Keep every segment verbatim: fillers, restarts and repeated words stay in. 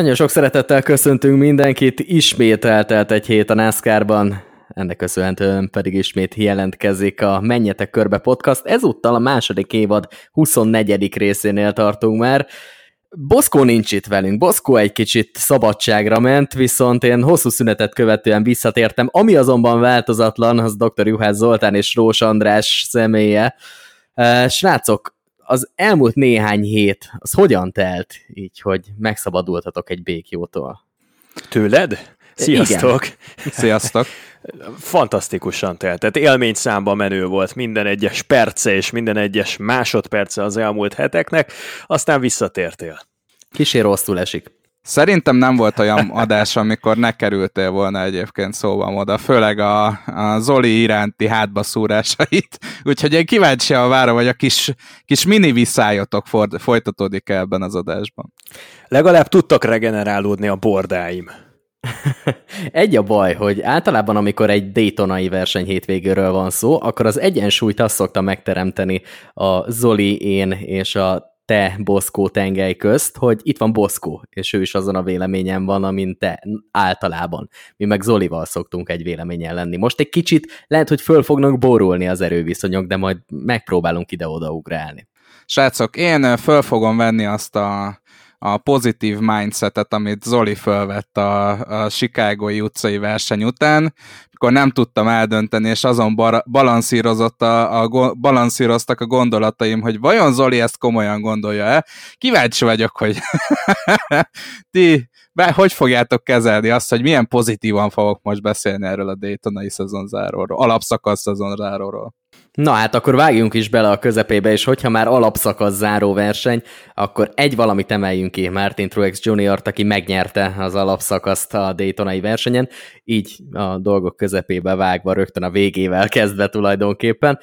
Nagyon sok szeretettel köszöntünk mindenkit, ismét eltelt egy hét a NASCAR-ban, ennek köszönhetően pedig ismét jelentkezik a Menjetek Körbe podcast, ezúttal a második évad huszonnegyedik részénél tartunk már. Boszkó nincs itt velünk, Boszkó egy kicsit szabadságra ment, viszont én hosszú szünetet követően visszatértem, ami azonban változatlan, az doktor Juhász Zoltán és Roós András személye. Srácok, az elmúlt néhány hét, az hogyan telt így, hogy megszabadultatok egy békjótól? Tőled? Sziasztok! Igen. Sziasztok! Fantasztikusan telt, tehát élményszámba menő volt minden egyes perce és minden egyes másodperce az elmúlt heteknek, aztán visszatértél. Kissé rosszul esik. Szerintem nem volt olyan adás, amikor ne kerültél volna egyébként szóban oda, főleg a, a Zoli iránti hátbaszúrásait, úgyhogy én kíváncsian várom, hogy a kis, kis mini viszályotok for, folytatódik el ebben az adásban. Legalább tudtak regenerálódni a bordáim. Egy a baj, hogy általában amikor egy Daytonai verseny hétvégéről van szó, akkor az egyensúlyt azt szokta megteremteni a Zoli, én és a te Boszkó tengely közt, hogy itt van Boszkó, és ő is azon a véleményen van, amint te általában. Mi meg Zolival szoktunk egy véleményen lenni. Most egy kicsit lehet, hogy föl fognak borulni az erőviszonyok, de majd megpróbálunk ide-oda ugrálni. Srácok, én föl fogom venni azt a a pozitív mindsetet, amit Zoli fölvett a, a Chicagói utcai verseny után, mikor nem tudtam eldönteni, és azon bar- balanszírozott a, a go- balanszíroztak a gondolataim, hogy vajon Zoli ezt komolyan gondolja-e? Kíváncsi vagyok, hogy ti be, hogy fogjátok kezelni azt, hogy milyen pozitívan fogok most beszélni erről a Daytonai szezonzáróról, alapszakasz szezonzáróról. Na hát akkor vágjunk is bele a közepébe, és hogyha már alapszakasz záró verseny, akkor egy valamit emeljünk ki Martin Truex Junior-t, aki megnyerte az alapszakaszt a Daytonai versenyen, így a dolgok közepébe vágva, rögtön a végével kezdve tulajdonképpen.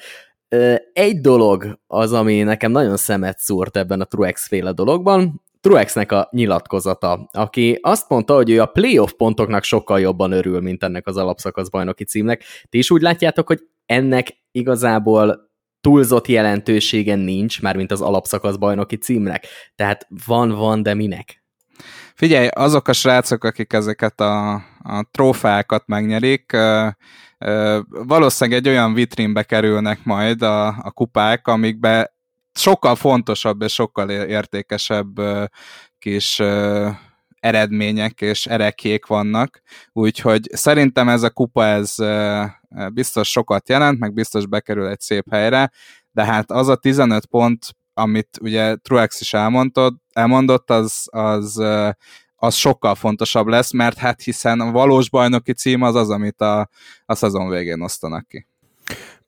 Egy dolog az, ami nekem nagyon szemet szúrt ebben a Truex-féle dologban, Truexnek a nyilatkozata, aki azt mondta, hogy ő a playoff pontoknak sokkal jobban örül, mint ennek az alapszakasz bajnoki címnek. Ti is úgy látjátok, hogy ennek igazából túlzott jelentősége nincs, mármint az alapszakasz bajnoki címnek. Tehát van-van, de minek? Figyelj, azok a srácok, akik ezeket a, a trófákat megnyerik, ö, ö, valószínűleg egy olyan vitrínbe kerülnek majd a, a kupák, amikbe sokkal fontosabb és sokkal értékesebb ö, kis... Ö, eredmények és erekjék vannak, úgyhogy szerintem ez a kupa ez biztos sokat jelent, meg biztos bekerül egy szép helyre, de hát az a tizenöt pont, amit ugye Truex is elmondott, elmondott az, az, az sokkal fontosabb lesz, mert hát hiszen a valós bajnoki cím az az, amit a, a szezon végén osztanak ki.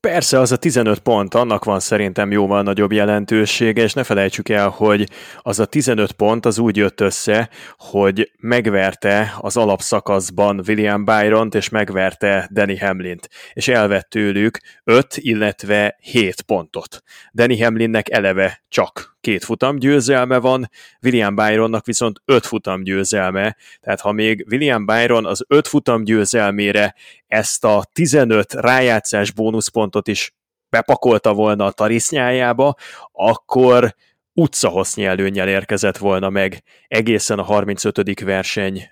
Persze, az a tizenöt pont, annak van szerintem jóval nagyobb jelentősége, és ne felejtsük el, hogy az a tizenöt pont az úgy jött össze, hogy megverte az alapszakaszban William Byront, és megverte Denny Hamlint, és elvett tőlük öt, illetve hét pontot. Denny Hamlinnek eleve csak két futam győzelme van, William Byronnak viszont öt futam győzelme, tehát ha még William Byron az öt futam győzelmére ezt a tizenöt rájátszás bónuszpontot is bepakolta volna a tarisznyájába, akkor utcahosszny előnnyel érkezett volna meg egészen a harmincötödik verseny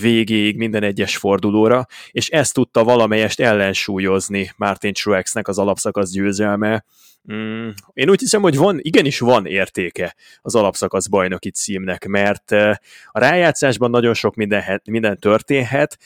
végéig minden egyes fordulóra, és ezt tudta valamelyest ellensúlyozni Martin Truexnek az alapszakasz győzelme. Mm, én úgy hiszem, hogy van, igenis van értéke az alapszakasz bajnoki címnek, mert a rájátszásban nagyon sok minden, minden történhet,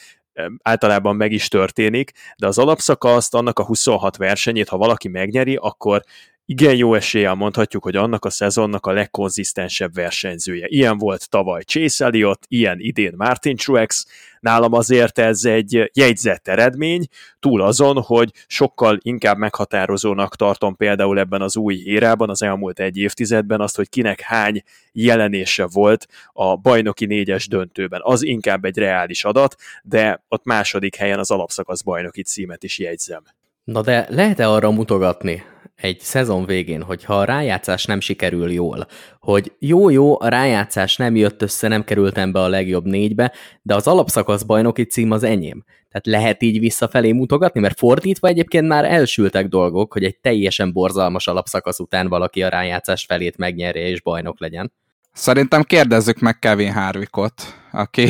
általában meg is történik, de az alapszakaszt, annak a huszonhat versenyét, ha valaki megnyeri, akkor igen jó eséllyel mondhatjuk, hogy annak a szezonnak a legkonzisztensebb versenyzője. Ilyen volt tavaly Chase Elliott, ilyen idén Martin Truex, nálam azért ez egy jegyzett eredmény, túl azon, hogy sokkal inkább meghatározónak tartom például ebben az új érában, az elmúlt egy évtizedben azt, hogy kinek hány jelenése volt a bajnoki négyes döntőben. Az inkább egy reális adat, de ott második helyen az alapszakasz bajnoki címet is jegyzem. Na de lehet-e arra mutogatni egy szezon végén, hogyha a rájátszás nem sikerül jól, hogy jó-jó, a rájátszás nem jött össze, nem kerültem be a legjobb négybe, de az alapszakasz bajnoki cím az enyém. Tehát lehet így visszafelé mutogatni, mert fordítva egyébként már elsültek dolgok, hogy egy teljesen borzalmas alapszakasz után valaki a rájátszás felét megnyerje és bajnok legyen. Szerintem kérdezzük meg Kevin Harvickot, aki,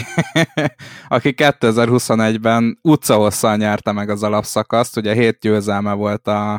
aki kétezer-huszonegyben utcahosszal nyerte meg az alapszakaszt, ugye hét győzelme volt a,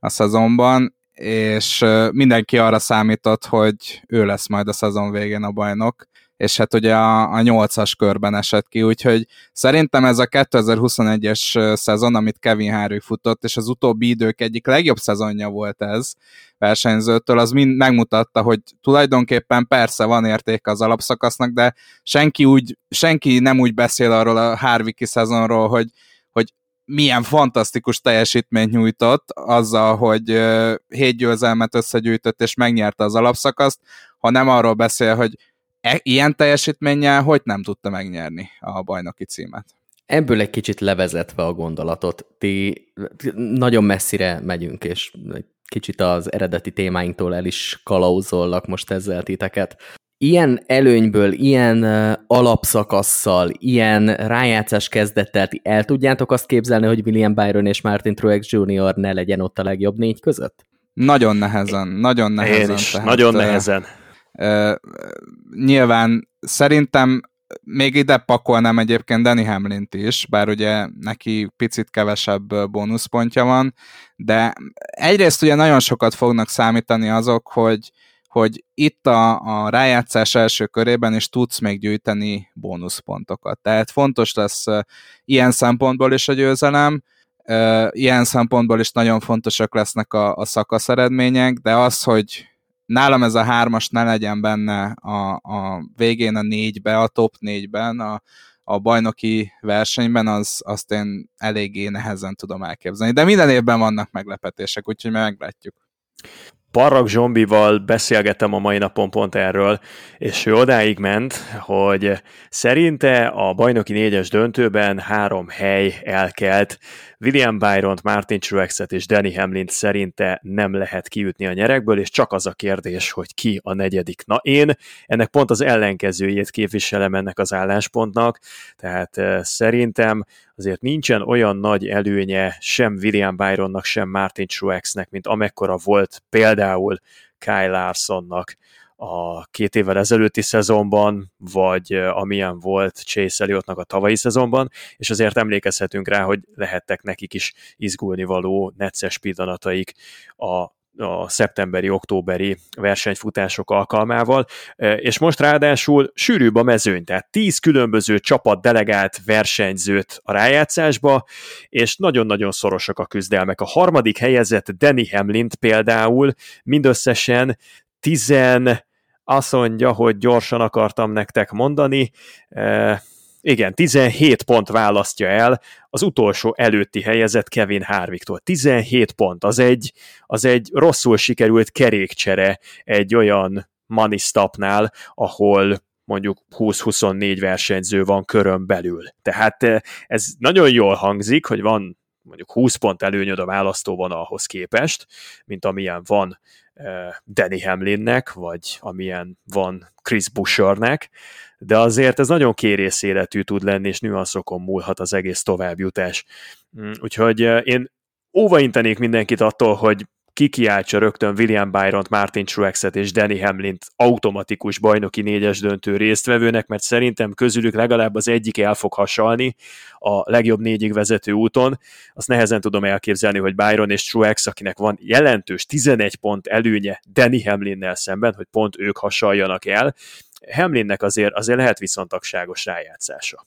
a szezonban, és mindenki arra számított, hogy ő lesz majd a szezon végén a bajnok, és hát ugye a, a nyolcas körben esett ki, úgyhogy szerintem ez a kétezer-huszonegyes szezon, amit Kevin Harvick futott, és az utóbbi idők egyik legjobb szezonja volt ez versenyzőtől, az mind megmutatta, hogy tulajdonképpen persze van értéke az alapszakasznak, de senki, úgy, senki nem úgy beszél arról a Harvicki szezonról, hogy, hogy milyen fantasztikus teljesítményt nyújtott azzal, hogy hét győzelmet összegyűjtött, és megnyerte az alapszakaszt, hanem arról beszél, hogy E- ilyen teljesítménnyel hogy nem tudta megnyerni a bajnoki címet. Ebből egy kicsit levezetve a gondolatot, ti nagyon messzire megyünk, és kicsit az eredeti témáinktól el is kalauzollak most ezzel titeket. Ilyen előnyből, ilyen alapszakasszal, ilyen rájátszás kezdettel el tudjátok azt képzelni, hogy William Byron és Martin Truex Junior ne legyen ott a legjobb négy között? Nagyon nehezen, nagyon nehezen. Én is, tehát, nagyon nehezen. Uh, nyilván szerintem még ide pakolnám egyébként Denny Hamlint is, bár ugye neki picit kevesebb bónuszpontja van, de egyrészt ugye nagyon sokat fognak számítani azok, hogy, hogy itt a, a rájátszás első körében is tudsz még gyűjteni bónuszpontokat. Tehát fontos lesz uh, ilyen szempontból is a győzelem, uh, ilyen szempontból is nagyon fontosak lesznek a, a szakasz eredmények, de az, hogy nálam ez a hármas ne legyen benne a, a végén a négybe, a top négyben, a, a bajnoki versenyben, az, azt én eléggé nehezen tudom elképzelni. De minden évben vannak meglepetések, úgyhogy meglátjuk. Parrag Zsombival beszélgettem a mai napon pont erről, és ő odáig ment, hogy szerinte a bajnoki négyes döntőben három hely elkelt. William Byront, Martin Truexet és Denny Hamlint szerinte nem lehet kiütni a nyerekből, és csak az a kérdés, hogy ki a negyedik. Na én ennek pont az ellenkezőjét képviselem ennek az álláspontnak, tehát szerintem azért nincsen olyan nagy előnye sem William Byronnak, sem Martin Truexnek, mint amekkora volt például Kyle Larsonnak a két évvel ezelőtti szezonban, vagy amilyen volt Chase Elliottnak a tavalyi szezonban, és azért emlékezhetünk rá, hogy lehettek nekik is izgulni való necces pillanataik a a szeptemberi-októberi versenyfutások alkalmával, és most ráadásul sűrűbb a mezőny, tehát tíz különböző csapat delegált versenyzőt a rájátszásba, és nagyon-nagyon szorosak a küzdelmek. A harmadik helyezett Denny Hamlint például mindösszesen tizen, azt mondja, hogy gyorsan akartam nektek mondani, igen, tizenhét pont választja el az utolsó előtti helyezett Kevin Harvicktól. tizenhét pont, az egy, az egy rosszul sikerült kerékcsere egy olyan money stopnál, ahol mondjuk húsz-huszonnégy versenyző van körön belül. Tehát ez nagyon jól hangzik, hogy van mondjuk húsz pont előnyöd a választóvonalhoz képest, mint amilyen van Denny Hamlinnek, vagy amilyen van Chris Bueschernek, de azért ez nagyon kérészéletű tud lenni, és nüanszokon múlhat az egész továbbjutás. Úgyhogy én óvaintenék mindenkit attól, hogy kikiáltsa rögtön William Byront, Martin Truexet és Denny Hamlint automatikus bajnoki négyes döntő résztvevőnek, mert szerintem közülük legalább az egyik el fog hasalni a legjobb négyig vezető úton. Azt nehezen tudom elképzelni, hogy Byron és Truex, akinek van jelentős tizenegy pont előnye Denny Hamlinnel szemben, hogy pont ők hasaljanak el. Hamlinnek azért, azért lehet viszontagságos rájátszása.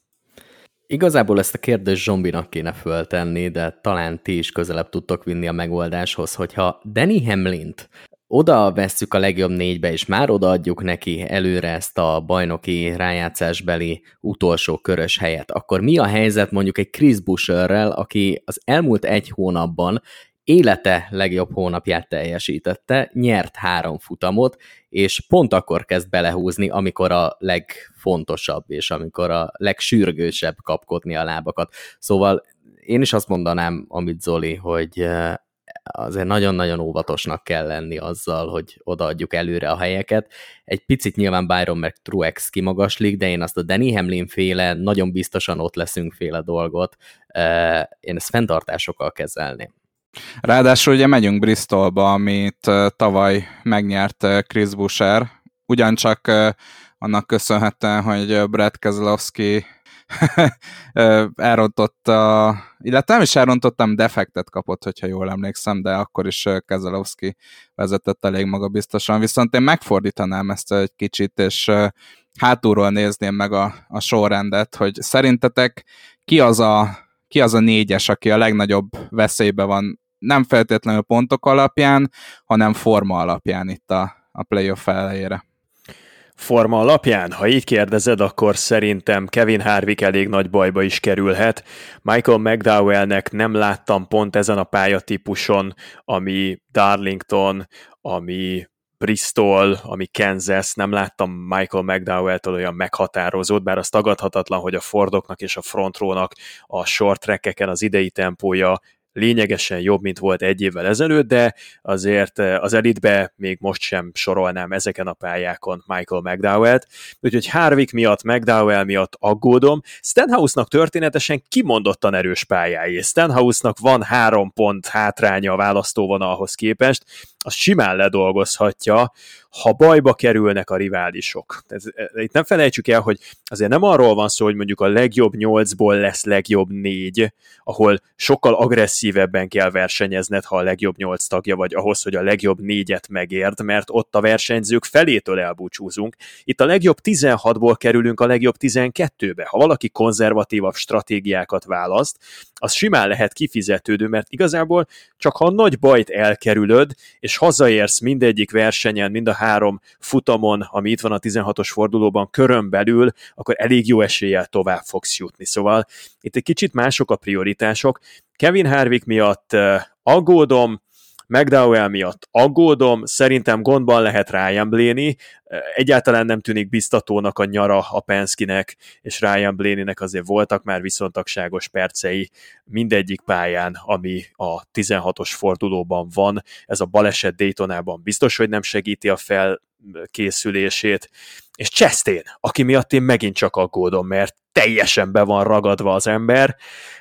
Igazából ezt a kérdést Zsombinak kéne föltenni, de talán ti is közelebb tudtok vinni a megoldáshoz, hogyha Denny Hamlint oda vesszük a legjobb négybe, és már odaadjuk neki előre ezt a bajnoki rájátszásbeli utolsó körös helyet, akkor mi a helyzet mondjuk egy Chris Buescherrel, aki az elmúlt egy hónapban élete legjobb hónapját teljesítette, nyert három futamot, és pont akkor kezd belehúzni, amikor a legfontosabb, és amikor a legsürgősebb kapkodni a lábakat. Szóval én is azt mondanám, amit Zoli, hogy azért nagyon-nagyon óvatosnak kell lenni azzal, hogy odaadjuk előre a helyeket. Egy picit nyilván Byron meg Truex kimagaslik, de én azt a Denny Hamlin féle, nagyon biztosan ott leszünk féle dolgot, én ezt fenntartásokkal kezelném. Ráadásul ugye megyünk Bristolba, amit tavaly megnyert Chris Buescher, ugyancsak annak köszönhetően, hogy Brad Keselowski elrontotta, illetve nem is elrontottam, defektet kapott, hogyha jól emlékszem, de akkor is Keselowski vezetett elég magabiztosan. Viszont én megfordítanám ezt egy kicsit, és hátulról nézném meg a, a sorrendet, hogy szerintetek ki az a, ki az a négyes, aki a legnagyobb veszélyben van, nem feltétlenül pontok alapján, hanem forma alapján itt a, a playoff elejére. Forma alapján, ha így kérdezed, akkor szerintem Kevin Harvick elég nagy bajba is kerülhet. Michael McDowellnek nem láttam pont ezen a pályatípuson, ami Darlington, ami Bristol, ami Kansas, nem láttam Michael McDowell-től olyan meghatározót, bár az tagadhatatlan, hogy a Fordoknak és a frontrónak a short trackeken az idei tempója lényegesen jobb, mint volt egy évvel ezelőtt, de azért az elitbe még most sem sorolnám ezeken a pályákon Michael McDowell-t, úgyhogy Harvick miatt, McDowell miatt aggódom. Stenhouse-nak történetesen kimondottan erős pályái. Stenhouse-nak van három pont hátránya a választóvonalhoz képest, az simán ledolgozhatja, ha bajba kerülnek a riválisok. Ez, itt nem felejtsük el, hogy azért nem arról van szó, hogy mondjuk a legjobb nyolcból lesz legjobb négy, ahol sokkal agresszívebben kell versenyezned, ha a legjobb nyolc tagja vagy ahhoz, hogy a legjobb négyet megérd, mert ott a versenyzők felétől elbúcsúzunk. Itt a legjobb tizenhatból kerülünk a legjobb tizenkettőbe. Ha valaki konzervatívabb stratégiákat választ, az simán lehet kifizetődő, mert igazából csak ha a nagy bajt elkerülöd, és hazaérsz mindegyik versenyen, mind a három futamon, ami itt van a tizenhatos fordulóban körönbelül, akkor elég jó eséllyel tovább fogsz jutni. Szóval itt egy kicsit mások a prioritások. Kevin Harvick miatt aggódom, McDowell miatt aggódom, szerintem gondban lehet Ryan Blaney, egyáltalán nem tűnik biztatónak a nyara a Penske-nek, és Ryan Blaney-nek azért voltak már viszontagságos percei mindegyik pályán, ami a tizenhatos fordulóban van, ez a baleset Daytonában biztos, hogy nem segíti a felkészülését, és Chastain, aki miatt én megint csak aggódom, mert teljesen be van ragadva az ember,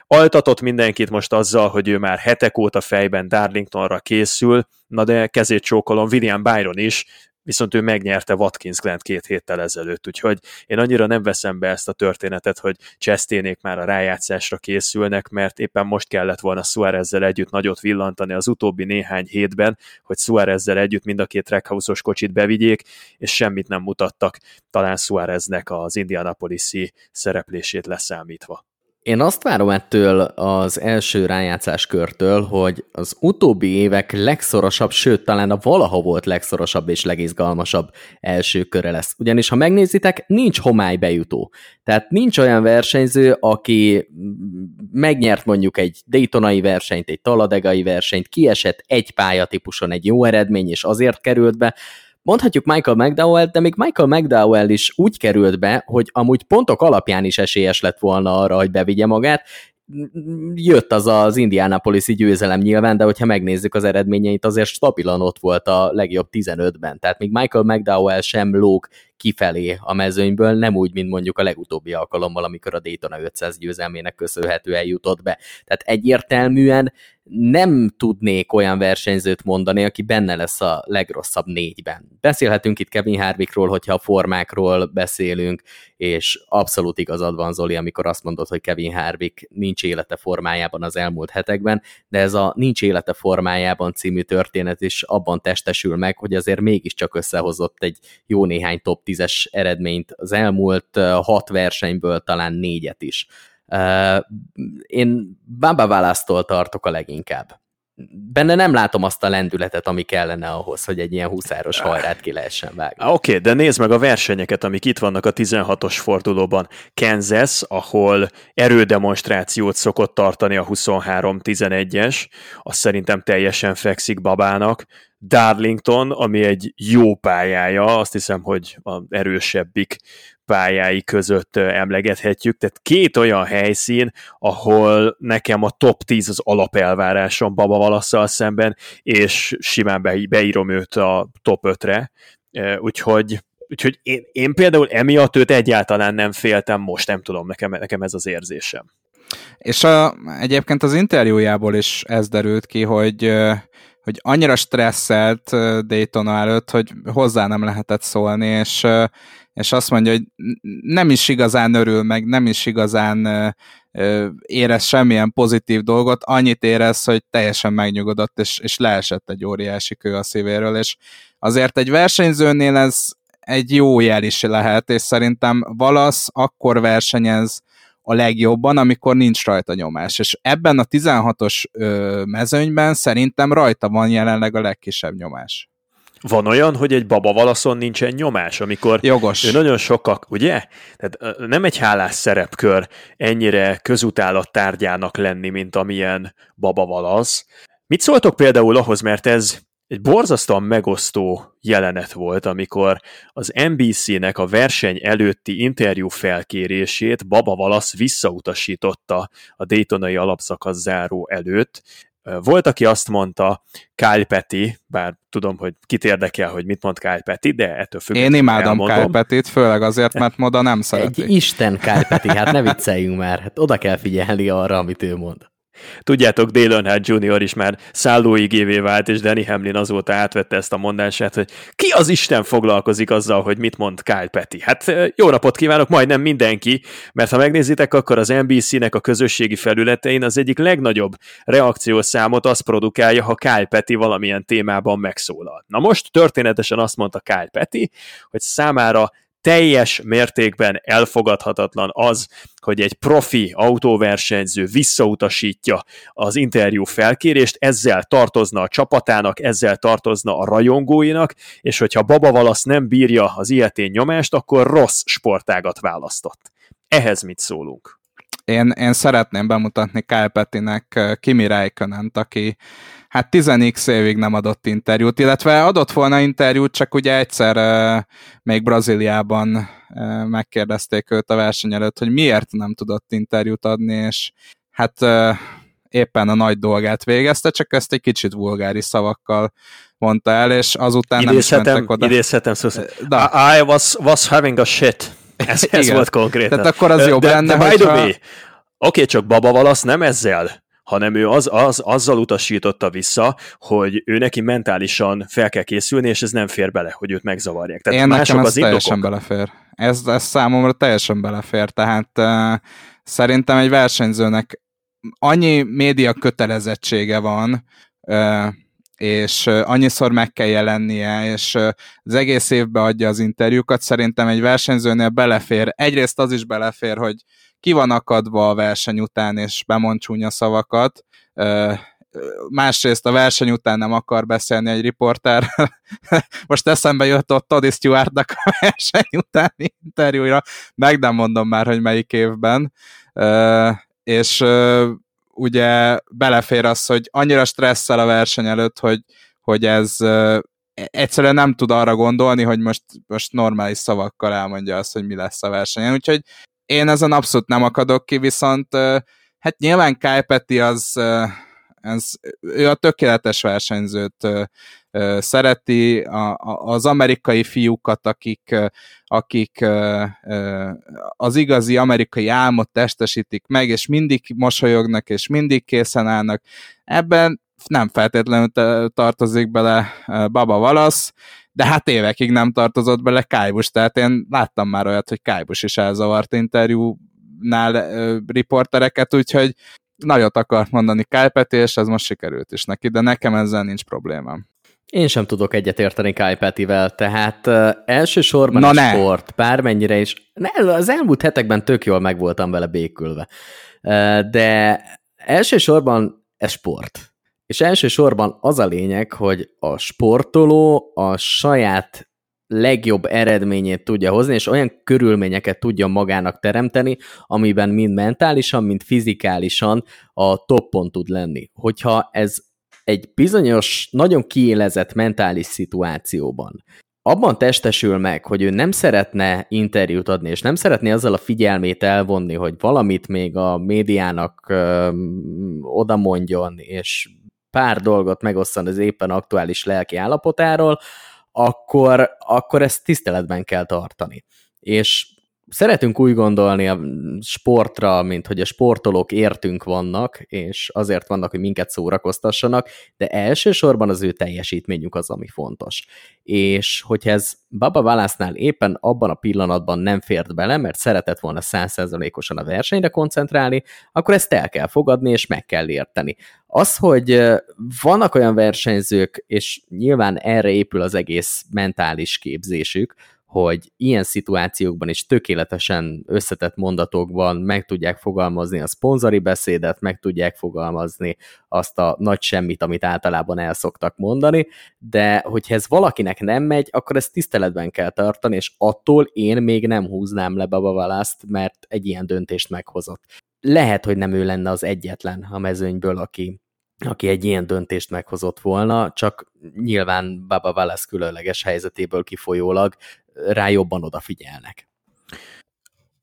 altatott mindenkit most azzal, hogy ő már hetek óta fejben Darlingtonra készül, na de kezét csókolom William Byron is, viszont ő megnyerte Watkins Glen két héttel ezelőtt, úgyhogy én annyira nem veszem be ezt a történetet, hogy Chastainék már a rájátszásra készülnek, mert éppen most kellett volna Suarezzel együtt nagyot villantani az utóbbi néhány hétben, hogy Suarezzel együtt mind a két trackhouse-os kocsit bevigyék, és semmit nem mutattak, talán Suareznek az Indianapolis-i szereplését leszámítva. Én azt várom ettől az első rájátszás körtől, hogy az utóbbi évek legszorosabb, sőt talán a valaha volt legszorosabb és legizgalmasabb első köre lesz. Ugyanis ha megnézitek, nincs homály bejutó. Tehát nincs olyan versenyző, aki megnyert mondjuk egy Daytonai versenyt, egy Talladegai versenyt, kiesett egy pályatípuson egy jó eredmény, és azért került be. Mondhatjuk Michael McDowell-t, de még Michael McDowell is úgy került be, hogy amúgy pontok alapján is esélyes lett volna arra, hogy bevigye magát. Jött az az Indianapolis-i győzelem nyilván, de hogyha megnézzük az eredményeit, azért stabilan ott volt a legjobb tizenötben. Tehát még Michael McDowell sem lóg kifelé a mezőnyből, nem úgy, mint mondjuk a legutóbbi alkalommal, amikor a Daytona ötszáz győzelmének köszönhetően jutott be. Tehát egyértelműen nem tudnék olyan versenyzőt mondani, aki benne lesz a legrosszabb négyben. Beszélhetünk itt Kevin Harvickról, hogyha a formákról beszélünk, és abszolút igazad van, Zoli, amikor azt mondod, hogy Kevin Harvick nincs élete formájában az elmúlt hetekben, de ez a nincs élete formájában című történet is abban testesül meg, hogy azért mégiscsak összehozott egy jó néhány top tízes eredményt az elmúlt hat versenyből, talán négyet is. Uh, én Bubba Wallace-tól tartok a leginkább. Benne nem látom azt a lendületet, ami kellene ahhoz, hogy egy ilyen huszáros hajrát ki lehessen vágni. Oké, okay, de nézd meg a versenyeket, amik itt vannak a tizenhatos fordulóban. Kansas, ahol erődemonstrációt szokott tartani a huszonhárom tizenegyes, az szerintem teljesen fekszik Babának. Darlington, ami egy jó pályája, azt hiszem, hogy az erősebbik pályái között emlegethetjük, tehát két olyan helyszín, ahol nekem a top tíz az alapelvárásom Bubba Wallace-szal szemben, és simán beírom őt a top ötre, úgyhogy, úgyhogy én, én például emiatt őt egyáltalán nem féltem, most nem tudom, nekem, nekem ez az érzésem. És a, egyébként az interjújából is ez derült ki, hogy hogy annyira stresszelt Daytona előtt, hogy hozzá nem lehetett szólni, és, és azt mondja, hogy nem is igazán örül meg, nem is igazán érez semmilyen pozitív dolgot, annyit érez, hogy teljesen megnyugodott, és, és leesett egy óriási kő a szívéről, és azért egy versenyzőnél ez egy jó jel is lehet, és szerintem Wallace akkor versenyez a legjobban, amikor nincs rajta nyomás. És ebben a tizenhatos ö, mezőnyben szerintem rajta van jelenleg a legkisebb nyomás. Van olyan, hogy egy Bubba Wallace-on nincsen nyomás, amikor jogos. Ő nagyon sokak, ugye? Tehát nem egy hálás szerepkör ennyire közutálat tárgyának lenni, mint amilyen Bubba Wallace. Mit szóltok például ahhoz, mert ez egy borzasztóan megosztó jelenet volt, amikor az en bé cé-nek a verseny előtti interjú felkérését Bubba Wallace visszautasította a Daytonai alapszakasz záró előtt. Volt, aki azt mondta, Kyle Petty, bár tudom, hogy kit érdekel, hogy mit mond Kyle Petty, de ettől függetlenül én imádom elmondom. Kyle Pettyt, főleg azért, mert moda nem szereti. Egy isten Kyle Petty, hát ne vicceljünk már, hát oda kell figyelni arra, amit ő mond. Tudjátok, Dale Earnhardt Junior is már szállóigévé vált, és Denny Hamlin azóta átvette ezt a mondását, hogy ki az Isten foglalkozik azzal, hogy mit mond Kyle Petty? Hát jó napot kívánok, majdnem mindenki, mert ha megnézitek, akkor az en bé cé-nek a közösségi felületein az egyik legnagyobb reakciószámot az produkálja, ha Kyle Petty valamilyen témában megszólal. Na most történetesen azt mondta Kyle Petty, hogy számára teljes mértékben elfogadhatatlan az, hogy egy profi autóversenyző visszautasítja az interjú felkérést, ezzel tartozna a csapatának, ezzel tartozna a rajongóinak, és hogyha Bubba Wallace nem bírja az ilyetén nyomást, akkor rossz sportágat választott. Ehhez mit szólunk? Én, én szeretném bemutatni Kyle Pettynek Kimi Räikkönent, aki hát tíz x évig nem adott interjút, illetve adott volna interjút, csak ugye egyszer uh, még Brazíliában uh, megkérdezték őt a verseny előtt, hogy miért nem tudott interjút adni, és hát uh, éppen a nagy dolgát végezte, csak ezt egy kicsit vulgáris szavakkal mondta el, és azután idézhetem, nem is mentek oda. Idézhetem, szóval I, I was, was having a shit. Ez, ez volt konkrétan. Tehát akkor az jobb de, lenne, de hogyha... Oké, okay, csak Bubba Wallace nem ezzel, hanem ő az, az, azzal utasította vissza, hogy ő neki mentálisan fel kell készülni, és ez nem fér bele, hogy őt megzavarják. Tehát én nekem ez az teljesen indokok. Belefér. Ez, ez számomra teljesen belefér. Tehát uh, szerintem egy versenyzőnek annyi média kötelezettsége van, uh, és annyiszor meg kell jelennie, és az egész évbe adja az interjúkat, szerintem egy versenyzőnél belefér. Egyrészt az is belefér, hogy ki van akadva a verseny után, és bemond csúnya szavakat, másrészt a verseny után nem akar beszélni egy riporter. Most eszembe jött ott Toddy Stewartnak a verseny utáni interjúra, meg nem mondom már, hogy melyik évben, és... ugye belefér az, hogy annyira stresszel a verseny előtt, hogy, hogy ez uh, egyszerűen nem tud arra gondolni, hogy most, most normális szavakkal elmondja azt, hogy mi lesz a versenyen. Úgyhogy én ezen abszolút nem akadok ki, viszont uh, hát nyilván Kyle Petty az, uh, ez, ő a tökéletes versenyzőt uh, uh, szereti, a, a, az amerikai fiúkat, akik, uh, akik uh, uh, az igazi amerikai álmot testesítik meg, és mindig mosolyognak, és mindig készen állnak. Ebben nem feltétlenül tartozik bele Bubba Wallace, de hát évekig nem tartozott bele Kyle Busch, tehát én láttam már olyat, hogy Kyle Busch is elzavart interjúnál uh, riportereket, úgyhogy nagyot akart mondani Kyle Petty, és ez most sikerült is neki, de nekem ezzel nincs problémám. Én sem tudok egyetérteni Kyle Pettyvel, tehát uh, elsősorban a sport, bármennyire is. Ne, az elmúlt hetekben tök jól meg voltam vele békülve, uh, de elsősorban ez sport. És elsősorban az a lényeg, hogy a sportoló a saját legjobb eredményét tudja hozni, és olyan körülményeket tudja magának teremteni, amiben mind mentálisan, mind fizikálisan a toppon tud lenni. Hogyha ez egy bizonyos, nagyon kiélezett mentális szituációban abban testesül meg, hogy ő nem szeretne interjút adni, és nem szeretné azzal a figyelmét elvonni, hogy valamit még a médiának ö, oda mondjon, és pár dolgot megosszon az éppen aktuális lelki állapotáról, Akkor, akkor ezt tiszteletben kell tartani. És szeretünk úgy gondolni a sportra, mint hogy a sportolók értünk vannak, és azért vannak, hogy minket szórakoztassanak, de elsősorban az ő teljesítményük az, ami fontos. És hogyha ez Bubba Wallace-nál éppen abban a pillanatban nem fért bele, mert szeretett volna száz százalékosan a versenyre koncentrálni, akkor ezt el kell fogadni, és meg kell érteni. Az, hogy vannak olyan versenyzők, és nyilván erre épül az egész mentális képzésük, hogy ilyen szituációkban is tökéletesen összetett mondatokban meg tudják fogalmazni a szponzori beszédet, meg tudják fogalmazni azt a nagy semmit, amit általában el szoktak mondani, de hogyha ez valakinek nem megy, akkor ezt tiszteletben kell tartani, és attól én még nem húznám le Bubba Wallace-t, mert egy ilyen döntést meghozott. Lehet, hogy nem ő lenne az egyetlen a mezőnyből, aki aki egy ilyen döntést meghozott volna, csak nyilván Bubba Wallace különleges helyzetéből kifolyólag rá jobban odafigyelnek.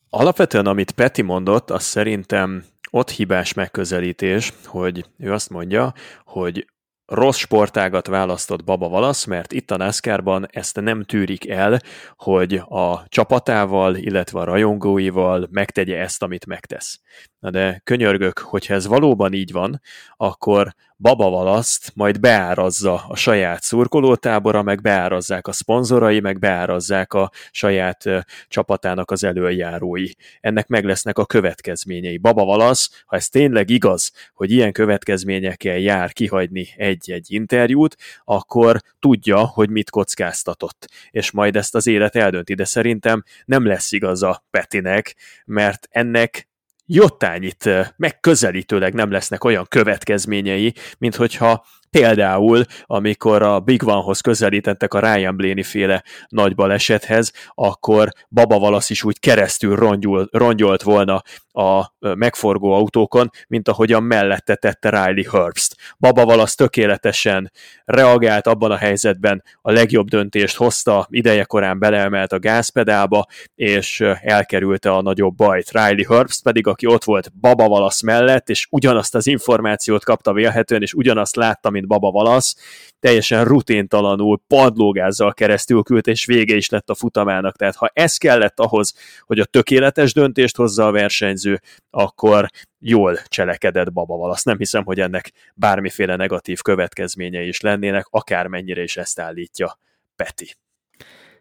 Alapvetően, amit Petty mondott, az szerintem ott hibás megközelítés, hogy ő azt mondja, hogy rossz sportágat választott Bubba Wallace, mert itt a NASCAR-ban ezt nem tűrik el, hogy a csapatával, illetve a rajongóival megtegye ezt, amit megtesz. Na de könyörgök, hogyha ez valóban így van, akkor Bubba Wallace-t majd beárazza a saját szurkolótábora, meg beárazzák a szponzorai, meg beárazzák a saját csapatának az elöljárói. Ennek meg lesznek a következményei. Bubba Wallace, ha ez tényleg igaz, hogy ilyen következményekkel jár kihagyni egy-egy interjút, akkor tudja, hogy mit kockáztatott. És majd ezt az élet eldönti, de szerintem nem lesz igaza Petinek, mert ennek jottányit megközelítőleg nem lesznek olyan következményei, mint hogyha például, amikor a Big One-hoz közelítettek a Ryan Blaney féle nagy balesethez, akkor Bubba Wallace is úgy keresztül rongyul, rongyolt volna a megforgó autókon, mint ahogyan mellette tette Riley Herbst. Bubba Wallace tökéletesen reagált abban a helyzetben, a legjobb döntést hozta, idejekorán beleemelt a gázpedálba, és elkerülte a nagyobb bajt. Riley Herbst pedig, aki ott volt Bubba Wallace mellett, és ugyanazt az információt kapta vélhetően, és ugyanazt látta, mint Bubba Wallace, teljesen rutintalanul padlógázzal keresztül küldte, és vége is lett a futamának. Tehát ha ez kellett ahhoz, hogy a tökéletes döntést hozza a versenyző, akkor jól cselekedett Bubba Wallace. Nem hiszem, hogy ennek bármiféle negatív következményei is lennének, akármennyire is ezt állítja Petty.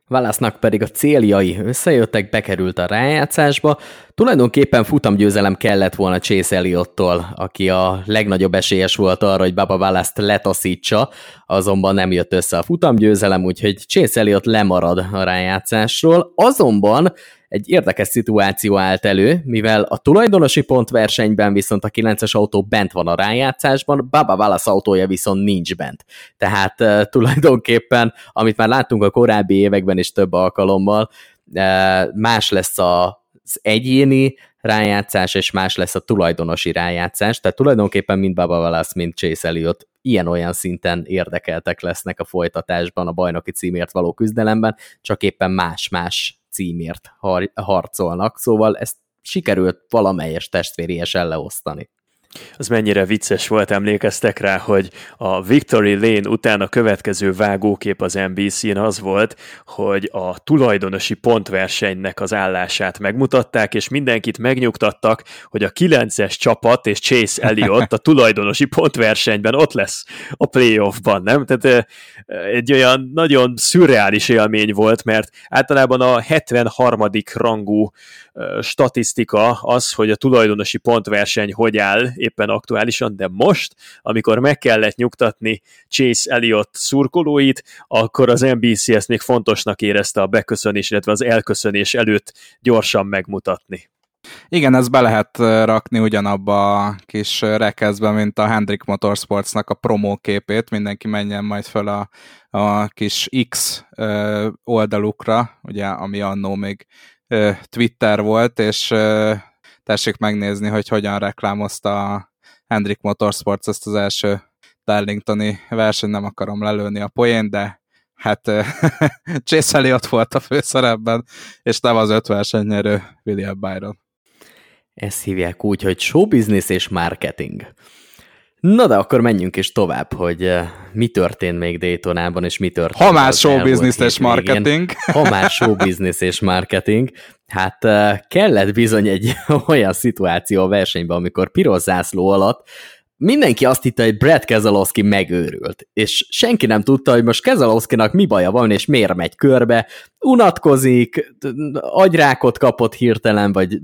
Wallace-nak pedig a céljai összejöttek, bekerült a rájátszásba. Tulajdonképpen futamgyőzelem kellett volna Chase Elliottól, aki a legnagyobb esélyes volt arra, hogy Bubba Wallace-t letaszítsa, azonban nem jött össze a futamgyőzelem, úgyhogy Chase Elliott lemarad a rájátszásról. Azonban egy érdekes szituáció állt elő, mivel a tulajdonosi pontversenyben viszont a kilences autó bent van a rájátszásban, Bubba Wallace autója viszont nincs bent. Tehát uh, tulajdonképpen, amit már láttunk a korábbi években is több alkalommal, uh, más lesz az egyéni rájátszás, és más lesz a tulajdonosi rájátszás, tehát tulajdonképpen mind Bubba Wallace, mind Chase Elliott ilyen-olyan szinten érdekeltek lesznek a folytatásban, a bajnoki címért való küzdelemben, csak éppen más-más címért har- harcolnak, szóval ezt sikerült valamelyes testvériesen leosztani. Az mennyire vicces volt, emlékeztek rá, hogy a Victory Lane után a következő vágókép az en bé cén az volt, hogy a tulajdonosi pontversenynek az állását megmutatták, és mindenkit megnyugtattak, hogy a kilences csapat és Chase Elliott a tulajdonosi pontversenyben ott lesz a playoffban, nem? Tehát egy olyan nagyon szürreális élmény volt, mert általában a hetvenharmadik rangú statisztika az, hogy a tulajdonosi pontverseny hogy áll éppen aktuálisan, de most, amikor meg kellett nyugtatni Chase Elliott szurkolóit, akkor az en bé cé ezt még fontosnak érezte a beköszönés, illetve az elköszönés előtt gyorsan megmutatni. Igen, ezt be lehet rakni ugyanabba a kis rekeszbe, mint a Hendrick Motorsportsnak a promóképét, mindenki menjen majd föl a, a kis X oldalukra, ugye, ami annó még Twitter volt, és tessék megnézni, hogy hogyan reklámozta a Hendrick Motorsports ezt az első Darlingtoni versenyt, nem akarom lelőni a poént, de hát Chase Elliott volt a főszerepben, és nem az öt versenynyerő William Byron. Ezt hívják úgy, hogy show business és marketing. Na de akkor menjünk is tovább, hogy mi történt még Daytonában, és mi történt. Ha már show business és marketing. Ha már show business és marketing. Hát kellett bizony egy olyan szituáció a versenyben, amikor piros zászló alatt mindenki azt hitte, hogy Brad Keselowski megőrült, és senki nem tudta, hogy most Keselowskinak mi baja van, és miért megy körbe, unatkozik, agyrákot kapott hirtelen, vagy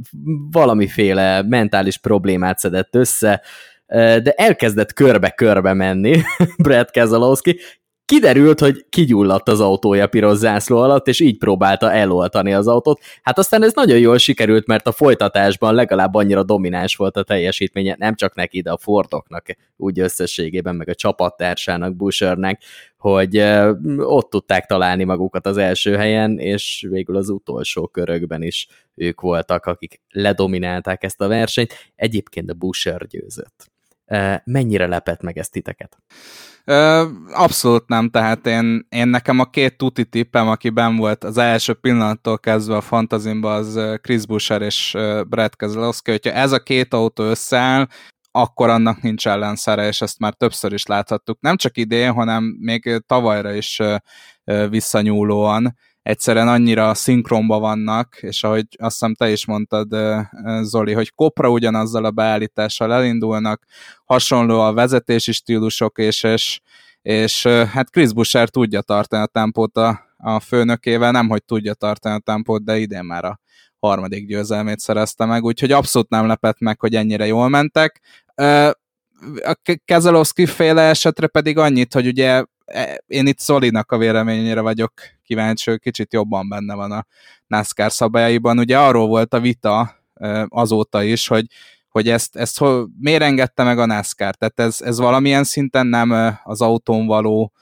valamiféle mentális problémát szedett össze, de elkezdett körbe-körbe menni Brad Keselowski. Kiderült, hogy kigyulladt az autója piros zászló alatt, és így próbálta eloltani az autót. Hát aztán ez nagyon jól sikerült, mert a folytatásban legalább annyira domináns volt a teljesítménye, nem csak neki, de a Fordoknak úgy összességében, meg a csapattársának, Bueschernek, hogy ott tudták találni magukat az első helyen, és végül az utolsó körökben is ők voltak, akik ledominálták ezt a versenyt. Egyébként a Buescher győzött. Mennyire lepett meg ez titeket? Abszolút nem, tehát én, én nekem a két tuti tippem, aki benn volt az első pillanattól kezdve a fantazimba, az Chris Buescher és Brad Keselowski. Hogyha ez a két autó összeáll, akkor annak nincs ellenszere, és ezt már többször is láthattuk. Nem csak idén, hanem még tavalyra is visszanyúlóan. Egyszerűen annyira szinkronban vannak, és ahogy azt hiszem te is mondtad, Zoli, hogy kopra ugyanazzal a beállítással elindulnak, hasonló a vezetési stílusok, és, és, és hát Chris Buescher tudja tartani a tempót a, a főnökével, nemhogy tudja tartani a tempót, de idén már a harmadik győzelmét szerezte meg, úgyhogy abszolút nem lepett meg, hogy ennyire jól mentek. A Keselowski féle esetre pedig annyit, hogy ugye én itt Zolinak a véleményére vagyok kíváncsi, kicsit jobban benne van a NASCAR szabályaiban. Ugye arról volt a vita azóta is, hogy, hogy ezt, ezt miért engedte meg a NASCAR? Tehát ez, ez valamilyen szinten nem az autón való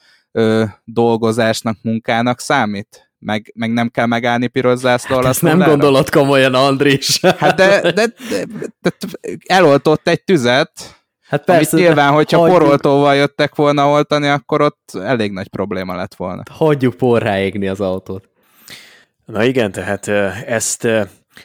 dolgozásnak, munkának számít? Meg, meg nem kell megállni piros zászló alatt. Hát ezt nem gondolod komolyan, Andris. Hát de, de, de, de eloltott egy tüzet. Hát persze, amit nyilván, hogyha hagyjuk, poroltóval jöttek volna oltani, akkor ott elég nagy probléma lett volna. Hagyjuk porrá égni az autót. Na igen, tehát ezt,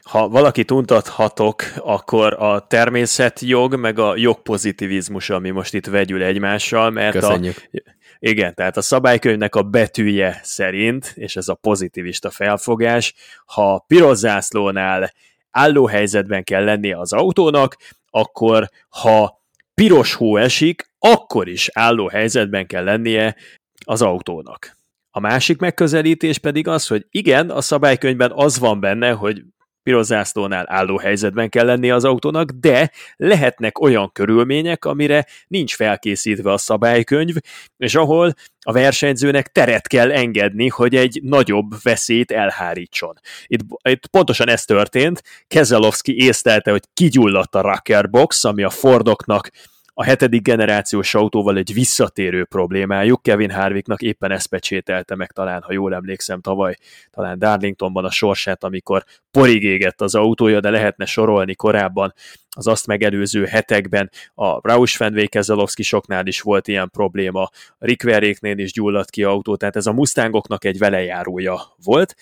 ha valakit untathatok, akkor a természetjog, meg a jogpozitivizmus, ami most itt vegyül egymással, mert Köszönjük. a... Igen, tehát a szabálykönyvnek a betűje szerint, és ez a pozitivista felfogás, ha piros zászlónál álló helyzetben kell lennie az autónak, akkor ha piros hó esik, akkor is álló helyzetben kell lennie az autónak. A másik megközelítés pedig az, hogy igen, a szabálykönyvben az van benne, hogy piros zászlónál álló helyzetben kell lennie az autónak, de lehetnek olyan körülmények, amire nincs felkészítve a szabálykönyv, és ahol a versenyzőnek teret kell engedni, hogy egy nagyobb veszélyt elhárítson. Itt, itt pontosan ez történt, Keselowski észlelte, hogy kigyulladt a rocker box, ami a Fordoknak a hetedik generációs autóval egy visszatérő problémájuk. Kevin Harvicknak éppen ezt pecsételte meg talán, ha jól emlékszem, tavaly talán Darlingtonban a sorsát, amikor porig égett az autója, de lehetne sorolni korábban az azt megelőző hetekben. A Roós András Keselowski-soknál is volt ilyen probléma, Rickeréknél is gyulladt ki autó, tehát ez a Mustangoknak egy velejárója volt.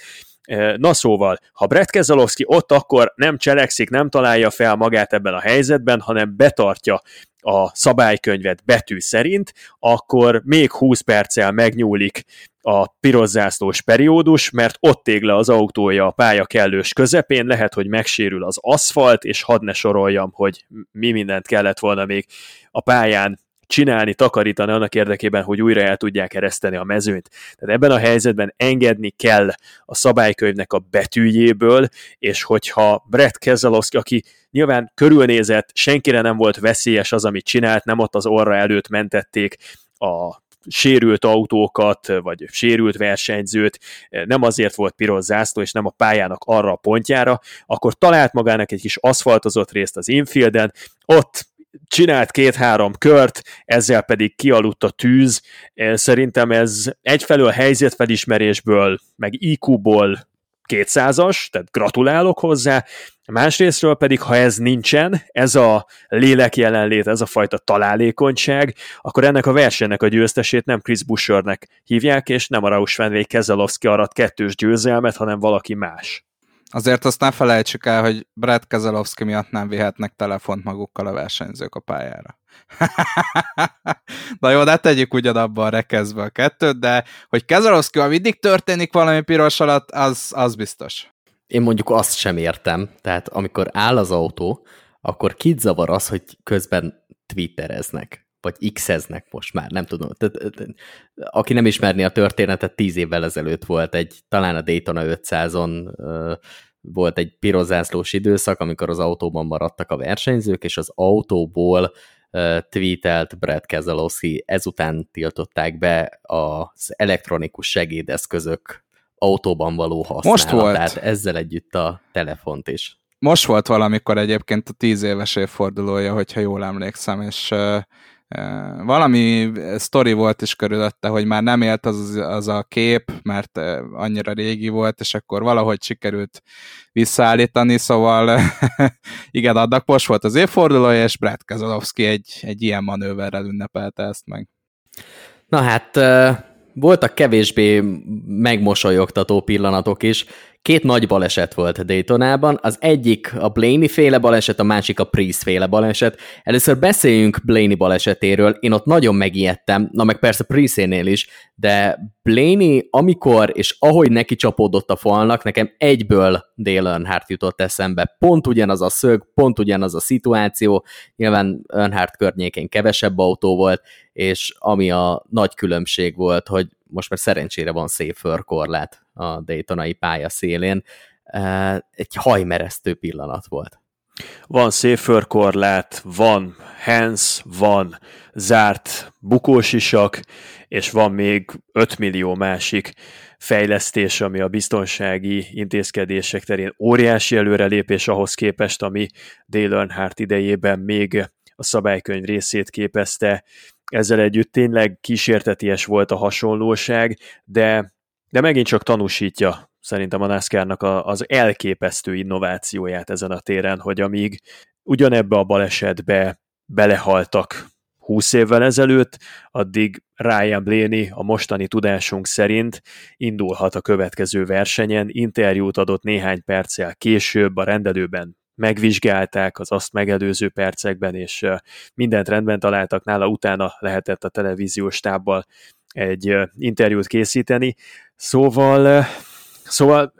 Na szóval, ha Brad Keselowski ott akkor nem cselekszik, nem találja fel magát ebben a helyzetben, hanem betartja a szabálykönyvet betű szerint, akkor még húsz perccel megnyúlik a piros zászlós periódus, mert ott ég le az autója a pálya kellős közepén, lehet, hogy megsérül az aszfalt, és hadd ne soroljam, hogy mi mindent kellett volna még a pályán csinálni, takarítani annak érdekében, hogy újra el tudják ereszteni a mezőnyt. Tehát ebben a helyzetben engedni kell a szabálykönyvnek a betűjéből, és hogyha Brad Keselowski, aki nyilván körülnézett, senkire nem volt veszélyes az, amit csinált, nem ott az orra előtt mentették a sérült autókat, vagy sérült versenyzőt, nem azért volt piros zászló, és nem a pályának arra a pontjára, akkor talált magának egy kis aszfaltozott részt az infielden, ott csinált két-három kört, ezzel pedig kialudt a tűz. Szerintem ez egyfelől helyzetfelismerésből, meg i kú-ból kétszázas, tehát gratulálok hozzá, másrésztről pedig, ha ez nincsen, ez a lélek jelenlét, ez a fajta találékonyság, akkor ennek a versenynek a győztesét nem Chris Bueschernek hívják, és nem a Roós András Keselowski arat kettős győzelmet, hanem valaki más. Azért azt ne felejtsük el, hogy Brad Keselowski miatt nem vihetnek telefont magukkal a versenyzők a pályára. Na jó, de tegyük ugyanabban a rekeszbe a kettőt, de hogy Keselowski-val mindig történik valami piros alatt, az, az biztos. Én mondjuk azt sem értem, tehát amikor áll az autó, akkor kit zavar az, hogy közben twittereznek, vagy x-eznek most már, nem tudom. Aki nem ismerné a történetet, tíz évvel ezelőtt volt egy, talán a Daytona ötszázon volt egy pirozászlós időszak, amikor az autóban maradtak a versenyzők, és az autóból tweetelt Brad Keselowski, ezután tiltották be az elektronikus segédeszközök autóban való használatát, ezzel együtt a telefont is. Most volt valamikor egyébként a tíz éves évfordulója, hogyha jól emlékszem, és uh, uh, valami sztori volt is körülötte, hogy már nem élt az, az a kép, mert uh, annyira régi volt, és akkor valahogy sikerült visszaállítani, szóval igen, addig most volt az évfordulója, és Brad Keselowski egy, egy ilyen manőverrel ünnepelte ezt meg. Na hát... Uh... Voltak kevésbé megmosolyogtató pillanatok is. Két nagy baleset volt Daytonában, az egyik a Blaney féle baleset, a másik a Preece féle baleset. Először beszéljünk Blaney balesetéről, én ott nagyon megijedtem, na meg persze Preece-nél is, de Blaney amikor és ahogy neki csapódott a falnak, nekem egyből Dale Earnhardt jutott eszembe. Pont ugyanaz a szög, pont ugyanaz a szituáció, nyilván Earnhardt környékén kevesebb autó volt, és ami a nagy különbség volt, hogy most már szerencsére van safer korlát a Daytonai pálya szélén. Egy hajmeresztő pillanat volt. Van safer korlát, van hands, van zárt bukósisak, és van még öt millió másik fejlesztés, ami a biztonsági intézkedések terén óriási előrelépés ahhoz képest, ami Dale Earnhardt idejében még a szabálykönyv részét képezte. Ezzel együtt tényleg kísérteties volt a hasonlóság, de, de megint csak tanúsítja szerintem a NASCAR-nak a, az elképesztő innovációját ezen a téren, hogy amíg ugyanebbe a balesetbe belehaltak húsz évvel ezelőtt, addig Ryan Blaney a mostani tudásunk szerint indulhat a következő versenyen, interjút adott néhány perccel később a rendelőben. Megvizsgálták az azt megelőző percekben, és mindent rendben találtak nála, utána lehetett a televíziós stábbal egy interjút készíteni. Szóval, szóval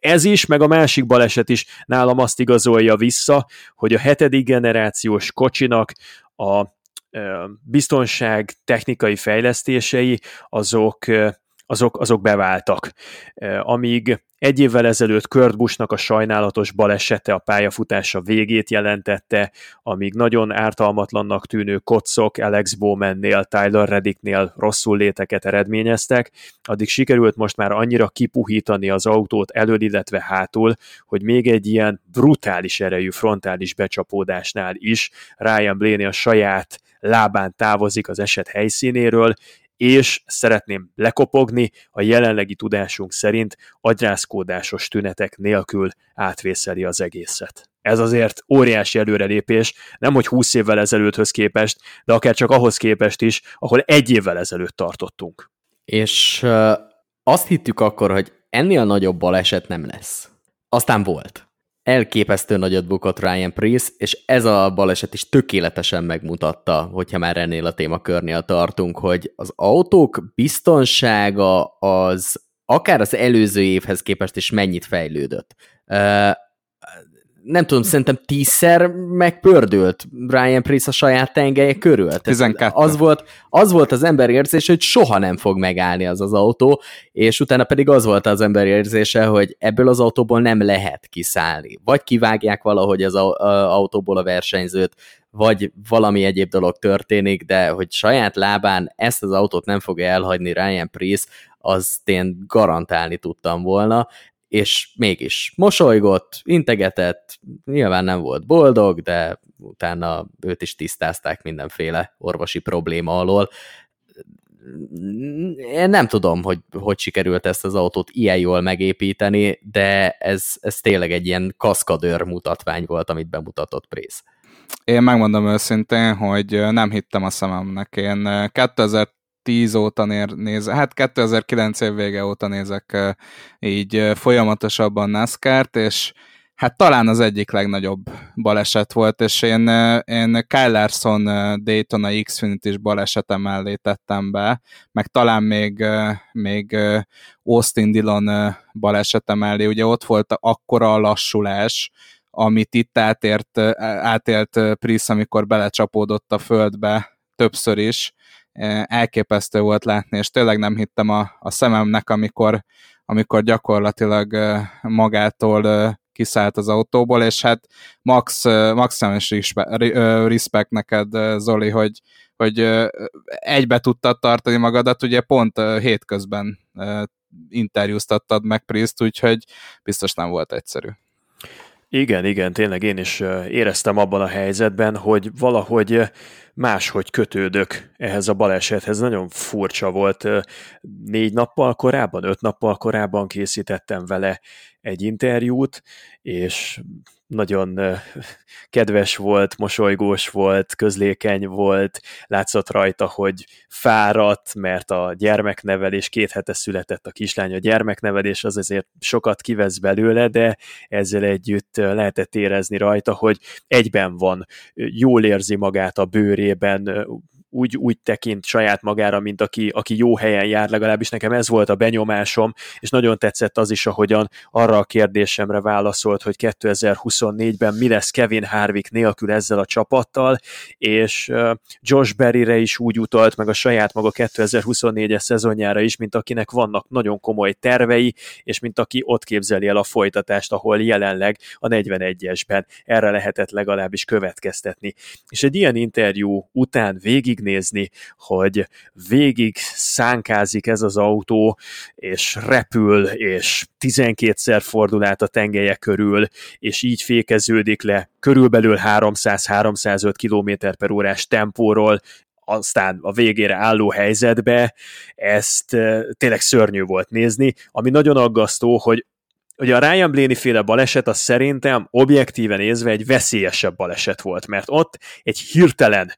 ez is, meg a másik baleset is nálam azt igazolja vissza, hogy a hetedik generációs kocsinak a biztonság technikai fejlesztései azok Azok, azok beváltak. Amíg egy évvel ezelőtt Kurt Buschnak a sajnálatos balesete a pályafutása végét jelentette, amíg nagyon ártalmatlannak tűnő kocok Alex Bowmannél, Tyler Reddicknél rosszul léteket eredményeztek, addig sikerült most már annyira kipuhítani az autót elől, illetve hátul, hogy még egy ilyen brutális erejű frontális becsapódásnál is Ryan Blaney a saját lábán távozik az eset helyszínéről, és szeretném lekopogni, a jelenlegi tudásunk szerint agyrázkódásos tünetek nélkül átvészeli az egészet. Ez azért óriási előrelépés, nemhogy húsz évvel ezelőtthöz képest, de akár csak ahhoz képest is, ahol egy évvel ezelőtt tartottunk. És uh, azt hittük akkor, hogy ennél nagyobb baleset nem lesz. Aztán volt. Elképesztő nagyot bukott Ryan Preece, és ez a baleset is tökéletesen megmutatta, hogyha már ennél a témakörnél tartunk, hogy az autók biztonsága az akár az előző évhez képest is mennyit fejlődött. Nem tudom, szerintem tízszer megpördült Ryan Preece a saját tengelye körül. Az volt, az volt az ember érzése, hogy soha nem fog megállni az az autó, és utána pedig az volt az ember érzése, hogy ebből az autóból nem lehet kiszállni. Vagy kivágják valahogy az autóból a versenyzőt, vagy valami egyéb dolog történik, de hogy saját lábán ezt az autót nem fogja elhagyni Ryan Preece, azt én garantálni tudtam volna, és mégis mosolygott, integetett, nyilván nem volt boldog, de utána őt is tisztázták mindenféle orvosi probléma alól. Én nem tudom, hogy hogy sikerült ezt az autót ilyen jól megépíteni, de ez, ez tényleg egy ilyen kaszkadőr mutatvány volt, amit bemutatott Preece. Én megmondom őszintén, hogy nem hittem a szememnek. Én 2000 tíz óta néz, hát kétezer-kilenc év vége óta nézek így folyamatosabban NASCAR-t, és hát talán az egyik legnagyobb baleset volt, és én, én Kyle Larson Daytona Xfinity-s balesete mellé tettem be, meg talán még, még Austin Dillon balesete mellé, ugye ott volt akkora lassulás, amit itt átért, átélt Preece, amikor belecsapódott a földbe többször is, elképesztő volt látni, és tényleg nem hittem a, a szememnek, amikor, amikor gyakorlatilag magától kiszállt az autóból, és hát max, maximális respekt neked, Zoli, hogy, hogy egybe tudtad tartani magadat, ugye pont hétközben interjúztattad meg Preece-t, úgyhogy biztos nem volt egyszerű. Igen, igen, tényleg én is éreztem abban a helyzetben, hogy valahogy máshogy kötődök ehhez a balesethez. Nagyon furcsa volt. Négy nappal korábban, öt nappal korábban készítettem vele egy interjút, és nagyon kedves volt, mosolygós volt, közlékeny volt, látszott rajta, hogy fáradt, mert a gyermeknevelés, két hete született a kislány, a gyermeknevelés az azért sokat kivesz belőle, de ezzel együtt lehetett érezni rajta, hogy egyben van, jól érzi magát a bőrében, úgy, úgy tekint saját magára, mint aki, aki jó helyen jár, legalábbis nekem ez volt a benyomásom, és nagyon tetszett az is, ahogyan arra a kérdésemre válaszolt, hogy kétezer-huszonnégyben mi lesz Kevin Harvick nélkül ezzel a csapattal, és Josh Berryre is úgy utalt, meg a saját maga kétezer-huszonnégyes szezonjára is, mint akinek vannak nagyon komoly tervei, és mint aki ott képzeli el a folytatást, ahol jelenleg a negyvenegyesben. Erre lehetett legalábbis következtetni. És egy ilyen interjú után végig nézni, hogy végig szánkázik ez az autó, és repül, és tizenkétszer fordul át a tengelye körül, és így fékeződik le körülbelül háromszáz-háromszázöt kilométer per órás tempóról, aztán a végére álló helyzetbe, ezt tényleg szörnyű volt nézni, ami nagyon aggasztó, hogy ugye a Ryan Blaney féle baleset az szerintem objektíven nézve egy veszélyesebb baleset volt, mert ott egy hirtelen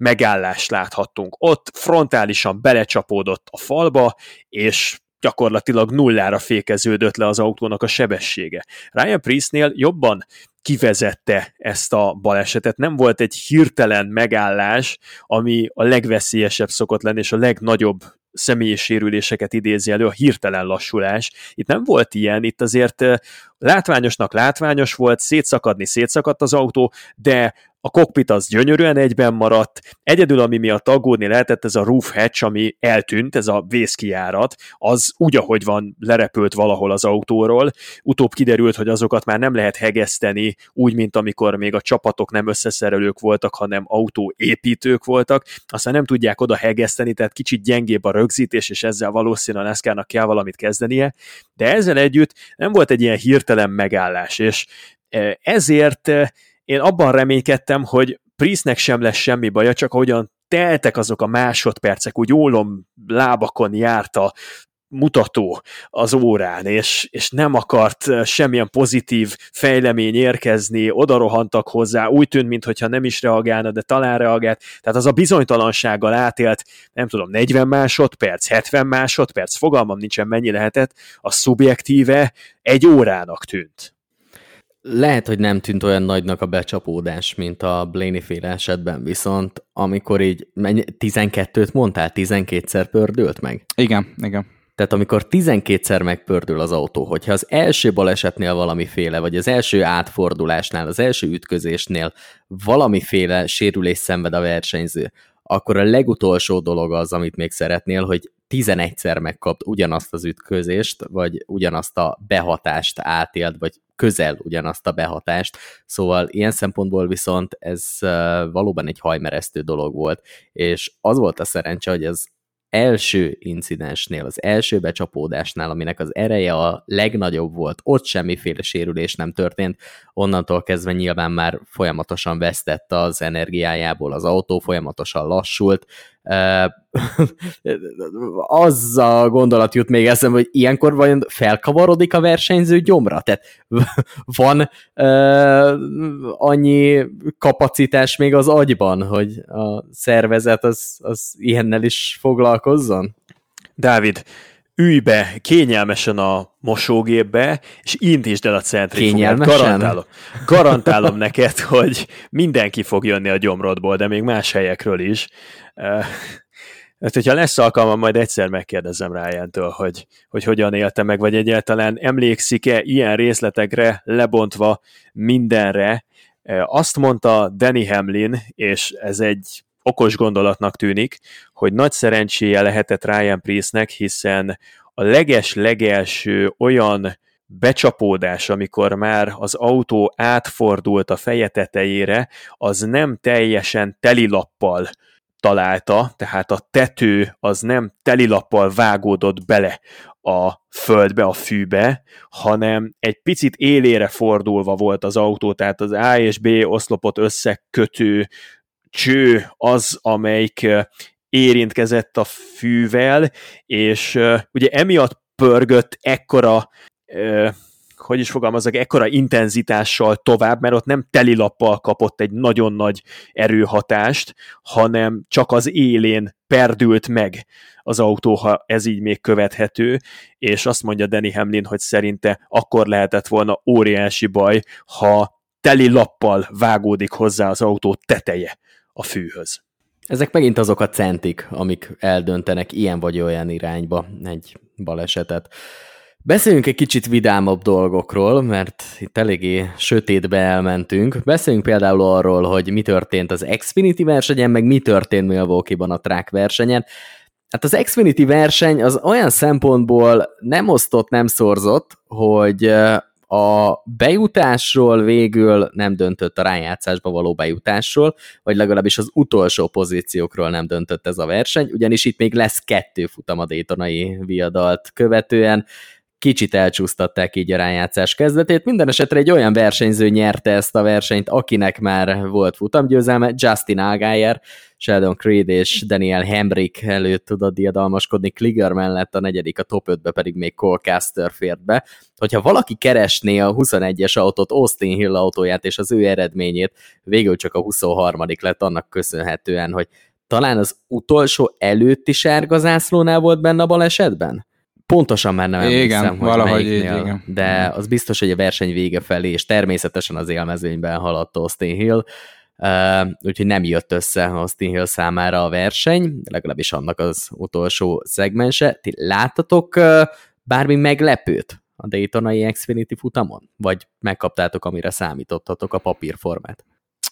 megállást láthattunk. Ott frontálisan belecsapódott a falba, és gyakorlatilag nullára fékeződött le az autónak a sebessége. Ryan Preece-nél jobban kivezette ezt a balesetet, nem volt egy hirtelen megállás, ami a legveszélyesebb szokott lenni, és a legnagyobb személyi sérüléseket idézi elő, a hirtelen lassulás. Itt nem volt ilyen, itt azért látványosnak látványos volt, szétszakadni szétszakadt az autó, de a kokpit az gyönyörűen egyben maradt, egyedül ami miatt aggódni lehetett, ez a roof hatch, ami eltűnt, ez a vészkijárat, az úgy, ahogy van, lerepült valahol az autóról, utóbb kiderült, hogy azokat már nem lehet hegeszteni, úgy, mint amikor még a csapatok nem összeszerelők voltak, hanem autóépítők voltak, aztán nem tudják oda hegeszteni, tehát kicsit gyengébb a rögzítés, és ezzel valószínűleg a NASCAR-nak kell valamit kezdenie, de ezzel együtt nem volt egy ilyen hirtelen megállás, és ezért én abban reménykedtem, hogy Preece-nek sem lesz semmi baja, csak ahogyan teltek azok a másodpercek, úgy ólom lábakon járt a mutató az órán, és, és nem akart semmilyen pozitív fejlemény érkezni, odarohantak hozzá, úgy tűnt, mintha nem is reagálna, de talán reagált, tehát az a bizonytalansággal átélt, nem tudom, negyven másodperc, hetven másodperc, fogalmam nincsen mennyi lehetett, a szubjektíve egy órának tűnt. Lehet, hogy nem tűnt olyan nagynak a becsapódás, mint a Blaney-féle esetben, viszont amikor így tizenkettőt mondtál, tizenkétszer pördült meg? Igen, igen. Tehát amikor tizenkétszer megpördül az autó, hogyha az első balesetnél valamiféle, vagy az első átfordulásnál, az első ütközésnél valamiféle sérülés szenved a versenyző, akkor a legutolsó dolog az, amit még szeretnél, hogy tizenegyszer megkapd ugyanazt az ütközést, vagy ugyanazt a behatást átéld, vagy közel ugyanazt a behatást, szóval ilyen szempontból viszont ez valóban egy hajmeresztő dolog volt, és az volt a szerencse, hogy az első incidensnél, az első becsapódásnál, aminek az ereje a legnagyobb volt, ott semmiféle sérülés nem történt, onnantól kezdve nyilván már folyamatosan vesztett az energiájából, az autó folyamatosan lassult, Az a gondolat jut még eszembe, hogy ilyenkor vajon felkavarodik a versenyző gyomra? Tehát van uh, annyi kapacitás még az agyban, hogy a szervezet az, az ilyennel is foglalkozzon? Dávid, ülj be kényelmesen a mosógépbe, és indítsd el a centrifugát. Garantálom, garantálom neked, hogy mindenki fog jönni a gyomrodból, de még más helyekről is. Hát, hogyha lesz alkalmam, majd egyszer megkérdezem Ryan-től, hogy, hogy hogyan élte meg, vagy egyáltalán emlékszik-e ilyen részletekre, lebontva mindenre. Azt mondta Denny Hamlin, és ez egy okos gondolatnak tűnik, hogy nagy szerencséje lehetett Ryan Preece-nek, hiszen a leges-legelső olyan becsapódás, amikor már az autó átfordult a feje tetejére, az nem teljesen telilappal találta, tehát a tető az nem telilappal vágódott bele a földbe, a fűbe, hanem egy picit élére fordulva volt az autó, tehát az A és B oszlopot összekötő cső az, amelyik érintkezett a fűvel, és ugye emiatt pörgött ekkora, hogy is fogalmazok, ekkora intenzitással tovább, mert ott nem telilappal kapott egy nagyon nagy erőhatást, hanem csak az élén perdült meg az autó, ha ez így még követhető, és azt mondja Denny Hamlin, hogy szerinte akkor lehetett volna óriási baj, ha telilappal vágódik hozzá az autó teteje a fűhöz. Ezek megint azok a centik, amik eldöntenek ilyen vagy olyan irányba egy balesetet. Beszéljünk egy kicsit vidámabb dolgokról, mert itt eléggé sötétbe elmentünk. Beszéljünk például arról, hogy mi történt az Xfinity versenyen, meg mi történt Milwaukee-ban a track versenyen. Hát az Xfinity verseny az olyan szempontból nem osztott, nem szorzott, hogy a bejutásról végül nem döntött, a rájátszásba való bejutásról, vagy legalábbis az utolsó pozíciókról nem döntött ez a verseny, ugyanis itt még lesz kettő futam a daytonai viadalt követően, kicsit elcsúsztatták így a rájátszás kezdetét. Minden esetre egy olyan versenyző nyerte ezt a versenyt, akinek már volt futamgyőzelme, Justin Allgaier, Sheldon Creed és Daniel Hemrick előtt tudott diadalmaskodni, Kliger mellett a negyedik, a top ötbe pedig még Cole Custer fért be. Hogyha valaki keresné a huszonegyes autót, Austin Hill autóját és az ő eredményét, végül csak a huszonharmadik lett annak köszönhetően, hogy talán az utolsó előtti sárgazászlónál volt benne a balesetben? Pontosan már nem emlékszem, hogy melyiknél, így, de az biztos, hogy a verseny vége felé, és természetesen az élmezőnyben haladt Austin Hill, úgyhogy nem jött össze Austin Hill számára a verseny, legalábbis annak az utolsó szegmense. Ti láttatok bármi meglepőt a Daytonai Xfinity futamon? Vagy megkaptátok, amire számítottatok, a papírformát?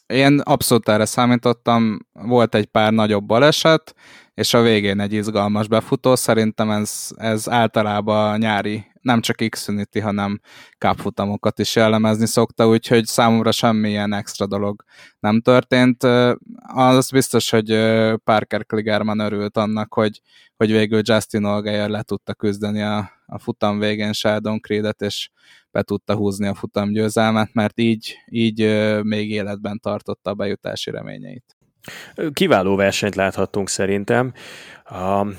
Én abszolút erre számítottam, volt egy pár nagyobb baleset, és a végén egy izgalmas befutó, szerintem ez, ez általában nyári, nem csak Xfinity, hanem cup-futamokat is jellemezni szokta, úgyhogy számomra semmilyen extra dolog nem történt. Az biztos, hogy Parker Kligerman örült annak, hogy, hogy végül Justin Allgaier le tudta küzdeni a, a futam végén Sheldon Creedet, és be tudta húzni a futamgyőzelmet, mert így, így még életben tartotta a bejutási reményeit. Kiváló versenyt láthattunk szerintem.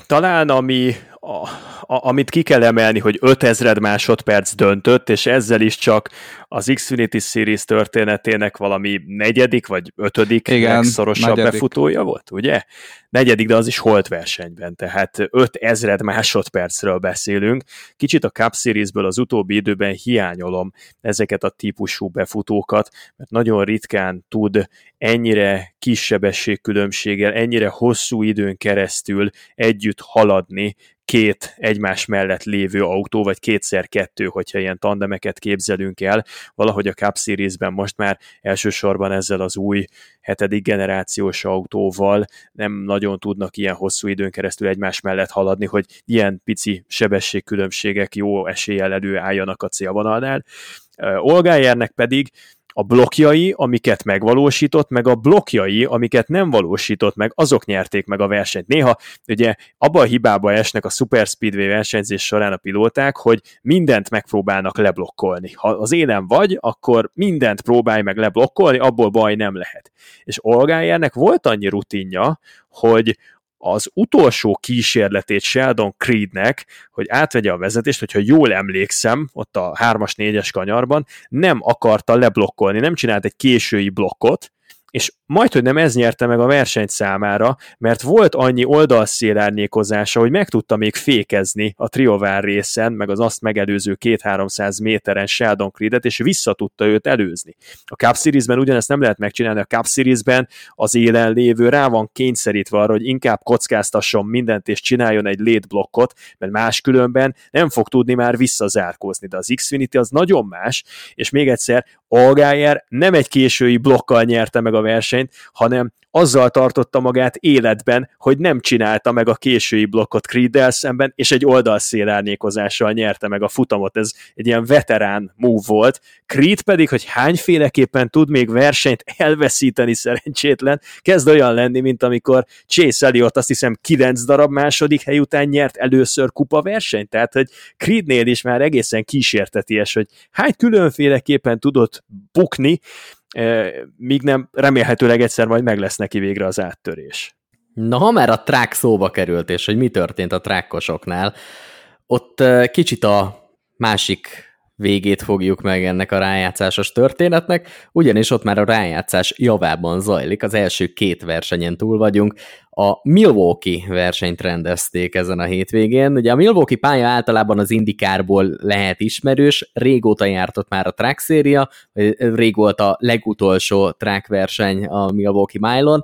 Talán ami, a, a, amit ki kell emelni, hogy ötezer másodperc döntött, és ezzel is csak az Xfinity Series történetének valami negyedik vagy ötödik igen, legszorosabb negyedik. Befutója volt, ugye? Negyedik, de az is holt versenyben, tehát ötezer másodpercről beszélünk. Kicsit a Cup Seriesből az utóbbi időben hiányolom ezeket a típusú befutókat, mert nagyon ritkán tud ennyire kis sebességkülönbséggel, ennyire hosszú időn keresztül együtt haladni két egymás mellett lévő autó, vagy kétszer kettő, hogyha ilyen tandemeket képzelünk el. Valahogy a Cup Seriesben most már elsősorban ezzel az új hetedik generációs autóval nem nagyon tudnak ilyen hosszú időn keresztül egymás mellett haladni, hogy ilyen pici sebességkülönbségek jó eséllyel előálljanak a célvonalnál. Allgaiernek pedig a blokkjai, amiket megvalósított, meg a blokkjai, amiket nem valósított meg, azok nyerték meg a versenyt. Néha ugye abba a hibába esnek a Super Speedway versenyzés során a pilóták, hogy mindent megpróbálnak leblokkolni. Ha az élen vagy, akkor mindent próbálj meg leblokkolni, abból baj nem lehet. És Allgaiernek volt annyi rutinja, hogy az utolsó kísérletét Sheldon Creednek, hogy átvegye a vezetést, hogyha jól emlékszem, ott a hármas négyes kanyarban, nem akarta leblokkolni, nem csinált egy késői blokkot, és majdhogy nem ez nyerte meg a versenyt számára, mert volt annyi oldalszélárnyékozása, hogy meg tudta még fékezni a Triován részen, meg az azt megelőző kétszáz-háromszáz méteren Sheldon Creedet, és vissza tudta őt előzni. A Cup Series-ben ugyanezt nem lehet megcsinálni, a Cup Series-ben az élen lévő rá van kényszerítve arra, hogy inkább kockáztasson mindent, és csináljon egy létblokkot, mert máskülönben nem fog tudni már visszazárkózni, de az Xfinity az nagyon más, és még egyszer, Allgaier nem egy késői blokkal nyerte meg a versenyt, hanem azzal tartotta magát életben, hogy nem csinálta meg a késői blokkot Creeddel szemben, és egy oldalszélárnyékozással nyerte meg a futamot. Ez egy ilyen veterán move volt. Creed pedig, hogy hányféleképpen tud még versenyt elveszíteni szerencsétlen, kezd olyan lenni, mint amikor Chase Elliott azt hiszem kilenc darab második hely után nyert először kupa versenyt. Tehát, hogy Creednél is már egészen kísérteties, hogy hány különféleképpen tudott bukni, míg nem, remélhetőleg egyszer majd meg lesz neki végre az áttörés. Na, ha már a track szóba került, és hogy mi történt a trackosoknál, ott kicsit a másik végét fogjuk meg ennek a rájátszásos történetnek, ugyanis ott már a rájátszás javában zajlik, az első két versenyen túl vagyunk. A Milwaukee versenyt rendezték ezen a hétvégén. Ugye a Milwaukee pálya általában az IndyCarból lehet ismerős, régóta járt ott már a track széria, rég volt a legutolsó track verseny a Milwaukee Mile-on.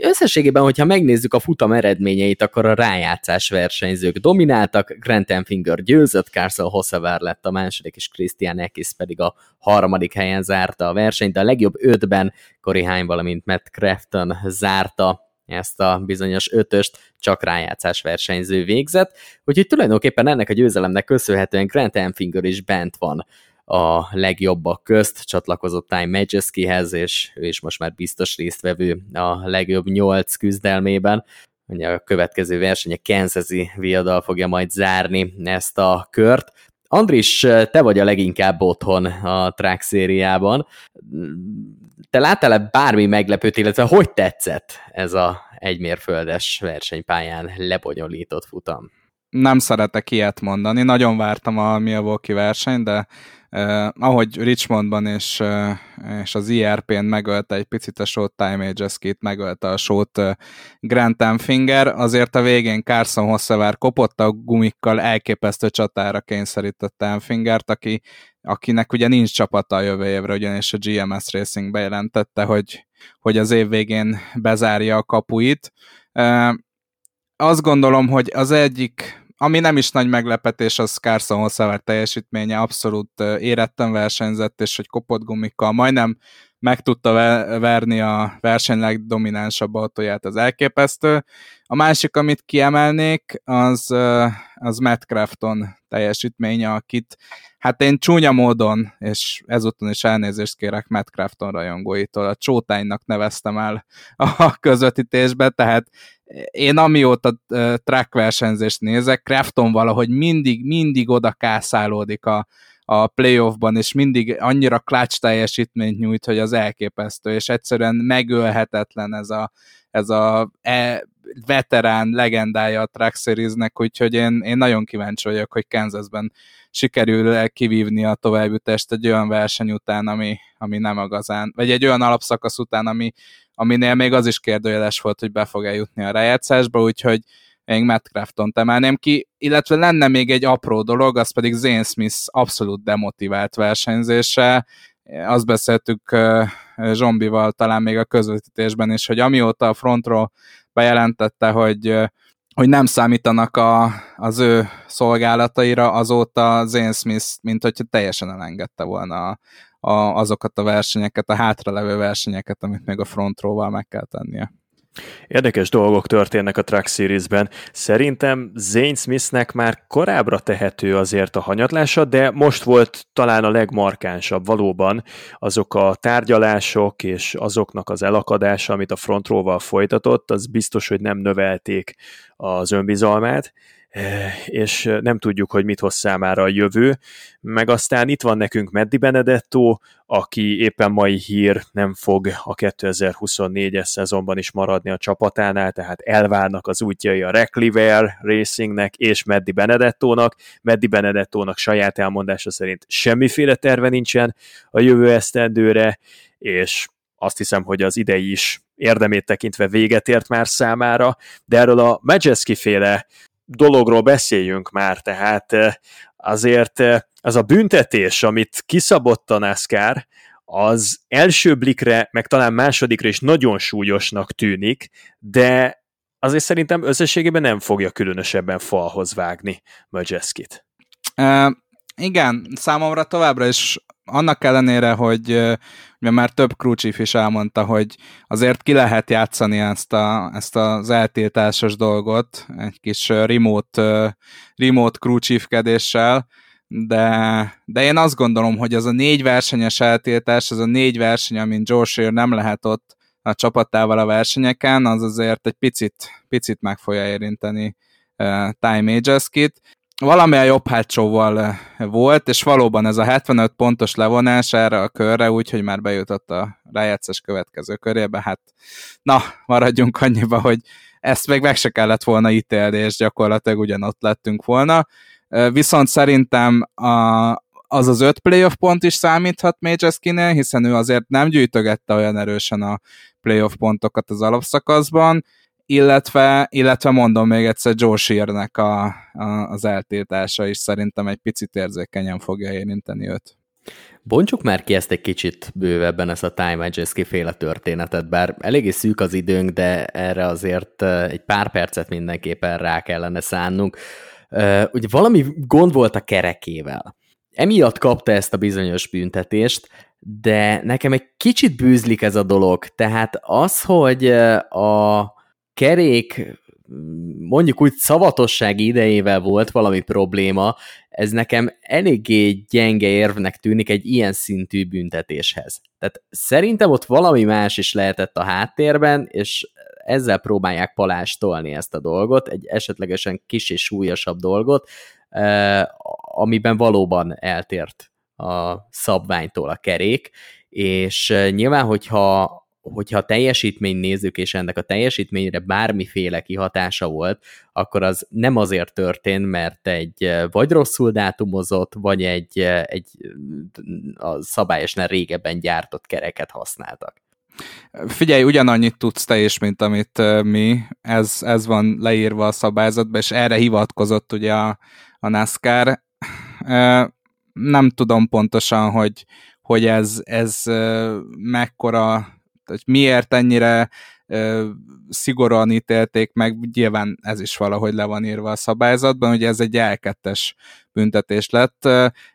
Összességében, hogyha megnézzük a futam eredményeit, akkor a rájátszás versenyzők domináltak, Grant Enfinger győzött, Carson Hocevar lett a második, és Christian Eckes pedig a harmadik helyen zárta a versenyt, de a legjobb ötben Corey Haim, valamint Matt Crafton zárta ezt a bizonyos ötöst, csak rájátszás versenyző végzett, úgyhogy tulajdonképpen ennek a győzelemnek köszönhetően Grant Enfinger is bent van a legjobbak közt, csatlakozott Ty Majeskihez, és ő is most már biztos résztvevő a legjobb nyolc küzdelmében. Ugye a következő verseny a Kansas-i viadal fogja majd zárni ezt a kört. Andris, te vagy a leginkább otthon a track szériában. Te láttál-e bármi meglepőt, illetve hogy tetszett ez a egymérföldes versenypályán lebonyolított futam? Nem szeretek ilyet mondani, nagyon vártam a Milwaukee versenyt, de eh, ahogy Richmondban és, eh, és az i er pén megölte egy picit a sót Ty Majeskit, megölte a sót eh, Grant Enfinger, azért a végén Carson Hocevar kopott a gumikkal, elképesztő csatára kényszerítette Enfingert, aki, akinek ugye nincs csapata a jövő évre, ugyanis a gé em es Racing bejelentette, hogy, hogy az év végén bezárja a kapuit. Eh, azt gondolom, hogy az egyik, ami nem is nagy meglepetés, az Carson Hocevar teljesítménye, abszolút éretten versenyzett, és hogy kopott gumikkal majdnem meg tudta verni a verseny legdominánsabb autóját, az elképesztő. A másik, amit kiemelnék, az, az Matt Crafton teljesítménye, akit hát én csúnya módon, és ezúton is elnézést kérek Matt Crafton rajongóitól, a csótánynak neveztem el a közvetítésbe, tehát én amióta track versenyzést nézek, Crafton valahogy mindig, mindig oda kászálódik a a playoffban, és mindig annyira clutch teljesítményt nyújt, hogy az elképesztő, és egyszerűen megölhetetlen ez a, ez a e- veterán legendája a Track Seriesnek, úgyhogy én, én nagyon kíváncsi vagyok, hogy Kansasben sikerül kivívni a továbbjutást egy olyan verseny után, ami, ami nem igazán, vagy egy olyan alapszakasz után, ami, aminél még az is kérdőjeles volt, hogy be fog eljutni a rájátszásba, úgyhogy még Matt Craftont emelném ki, illetve lenne még egy apró dolog, az pedig Zane Smith abszolút demotivált versenyzése. Azt beszéltük Zsombival talán még a közvetítésben is, hogy amióta a frontról bejelentette, hogy, hogy nem számítanak a, az ő szolgálataira, azóta Zane Smith, mint hogyha teljesen elengedte volna a, a, azokat a versenyeket, a hátralevő versenyeket, amit még a frontról meg kell tennie. Érdekes dolgok történnek a Truck Series-ben. Szerintem Zane Smithnek már korábbra tehető azért a hanyatlása, de most volt talán a legmarkánsabb valóban azok a tárgyalások és azoknak az elakadása, amit a frontrowval folytatott, az biztos, hogy nem növelték az önbizalmát. és nem tudjuk, hogy mit hoz számára a jövő, meg aztán itt van nekünk Matt Benedetto, aki éppen mai hír, nem fog a kétezer-huszonnégyes szezonban is maradni a csapatánál, tehát elválnak az útjai a Recliver Racingnek és Matt Benedettónak. Matt Benedettónak saját elmondása szerint semmiféle terve nincsen a jövő esztendőre, és azt hiszem, hogy az idei is érdemét tekintve véget ért már számára, de erről a Majeski féle dologról beszéljünk már, tehát azért az a büntetés, amit kiszabott a NASCAR, az első blikre, meg talán másodikra is nagyon súlyosnak tűnik, de azért szerintem összességében nem fogja különösebben falhoz vágni Majeskit. Uh, igen, számomra továbbra is annak ellenére, hogy ugye már több crewchief is elmondta, hogy azért ki lehet játszani ezt, a, ezt az eltiltásos dolgot egy kis remote, remote crewchiefkedéssel, de, de én azt gondolom, hogy az a négy versenyes eltiltás, az a négy verseny, amin Josh nem lehet ott a csapatával a versenyeken, az azért egy picit, picit meg fogja érinteni uh, Ty Majeskit. Valami a jobb hátsóval volt, és valóban ez a hetvenöt pontos levonás erre a körre, úgyhogy már bejutott a rájátszás következő körébe, hát na, maradjunk annyiba, hogy ezt még meg se kellett volna ítélni, és gyakorlatilag ugyanott lettünk volna. Viszont szerintem a, az az öt playoff pont is számíthat Majeskinél, hiszen ő azért nem gyűjtögette olyan erősen a playoff pontokat az alapszakaszban, Illetve, illetve mondom még egyszer, Joe Shearnek a, a, az eltiltása is szerintem egy picit érzékenyen fogja érinteni őt. Bontsuk már ki ezt egy kicsit bővebben, ezt a Ty Majeski féle történetet, bár eléggé szűk az időnk, de erre azért egy pár percet mindenképpen rá kellene szánnunk. Ugye valami gond volt a kerekével. Emiatt kapta ezt a bizonyos büntetést, de nekem egy kicsit bűzlik ez a dolog. Tehát az, hogy a kerék mondjuk úgy szavatosság idejével volt valami probléma, ez nekem eléggé gyenge érvnek tűnik egy ilyen szintű büntetéshez. Tehát szerintem ott valami más is lehetett a háttérben, és ezzel próbálják palástolni ezt a dolgot, egy esetlegesen kis és súlyosabb dolgot, amiben valóban eltért a szabványtól a kerék, és nyilván, hogyha hogyha a teljesítményt nézzük, és ennek a teljesítményre bármiféle kihatása volt, akkor az nem azért történt, mert egy vagy rosszul dátumozott, vagy egy, egy a szabályosnál régebben gyártott kereket használtak. Figyelj, ugyanannyit tudsz te is, mint amit mi, ez, ez van leírva a szabályzatban, és erre hivatkozott ugye a, a NASCAR. Nem tudom pontosan, hogy, hogy ez, ez mekkora, hogy miért ennyire ö, szigorúan ítélték meg, nyilván ez is valahogy le van írva a szabályzatban, ugye ez egy elkettes büntetés lett.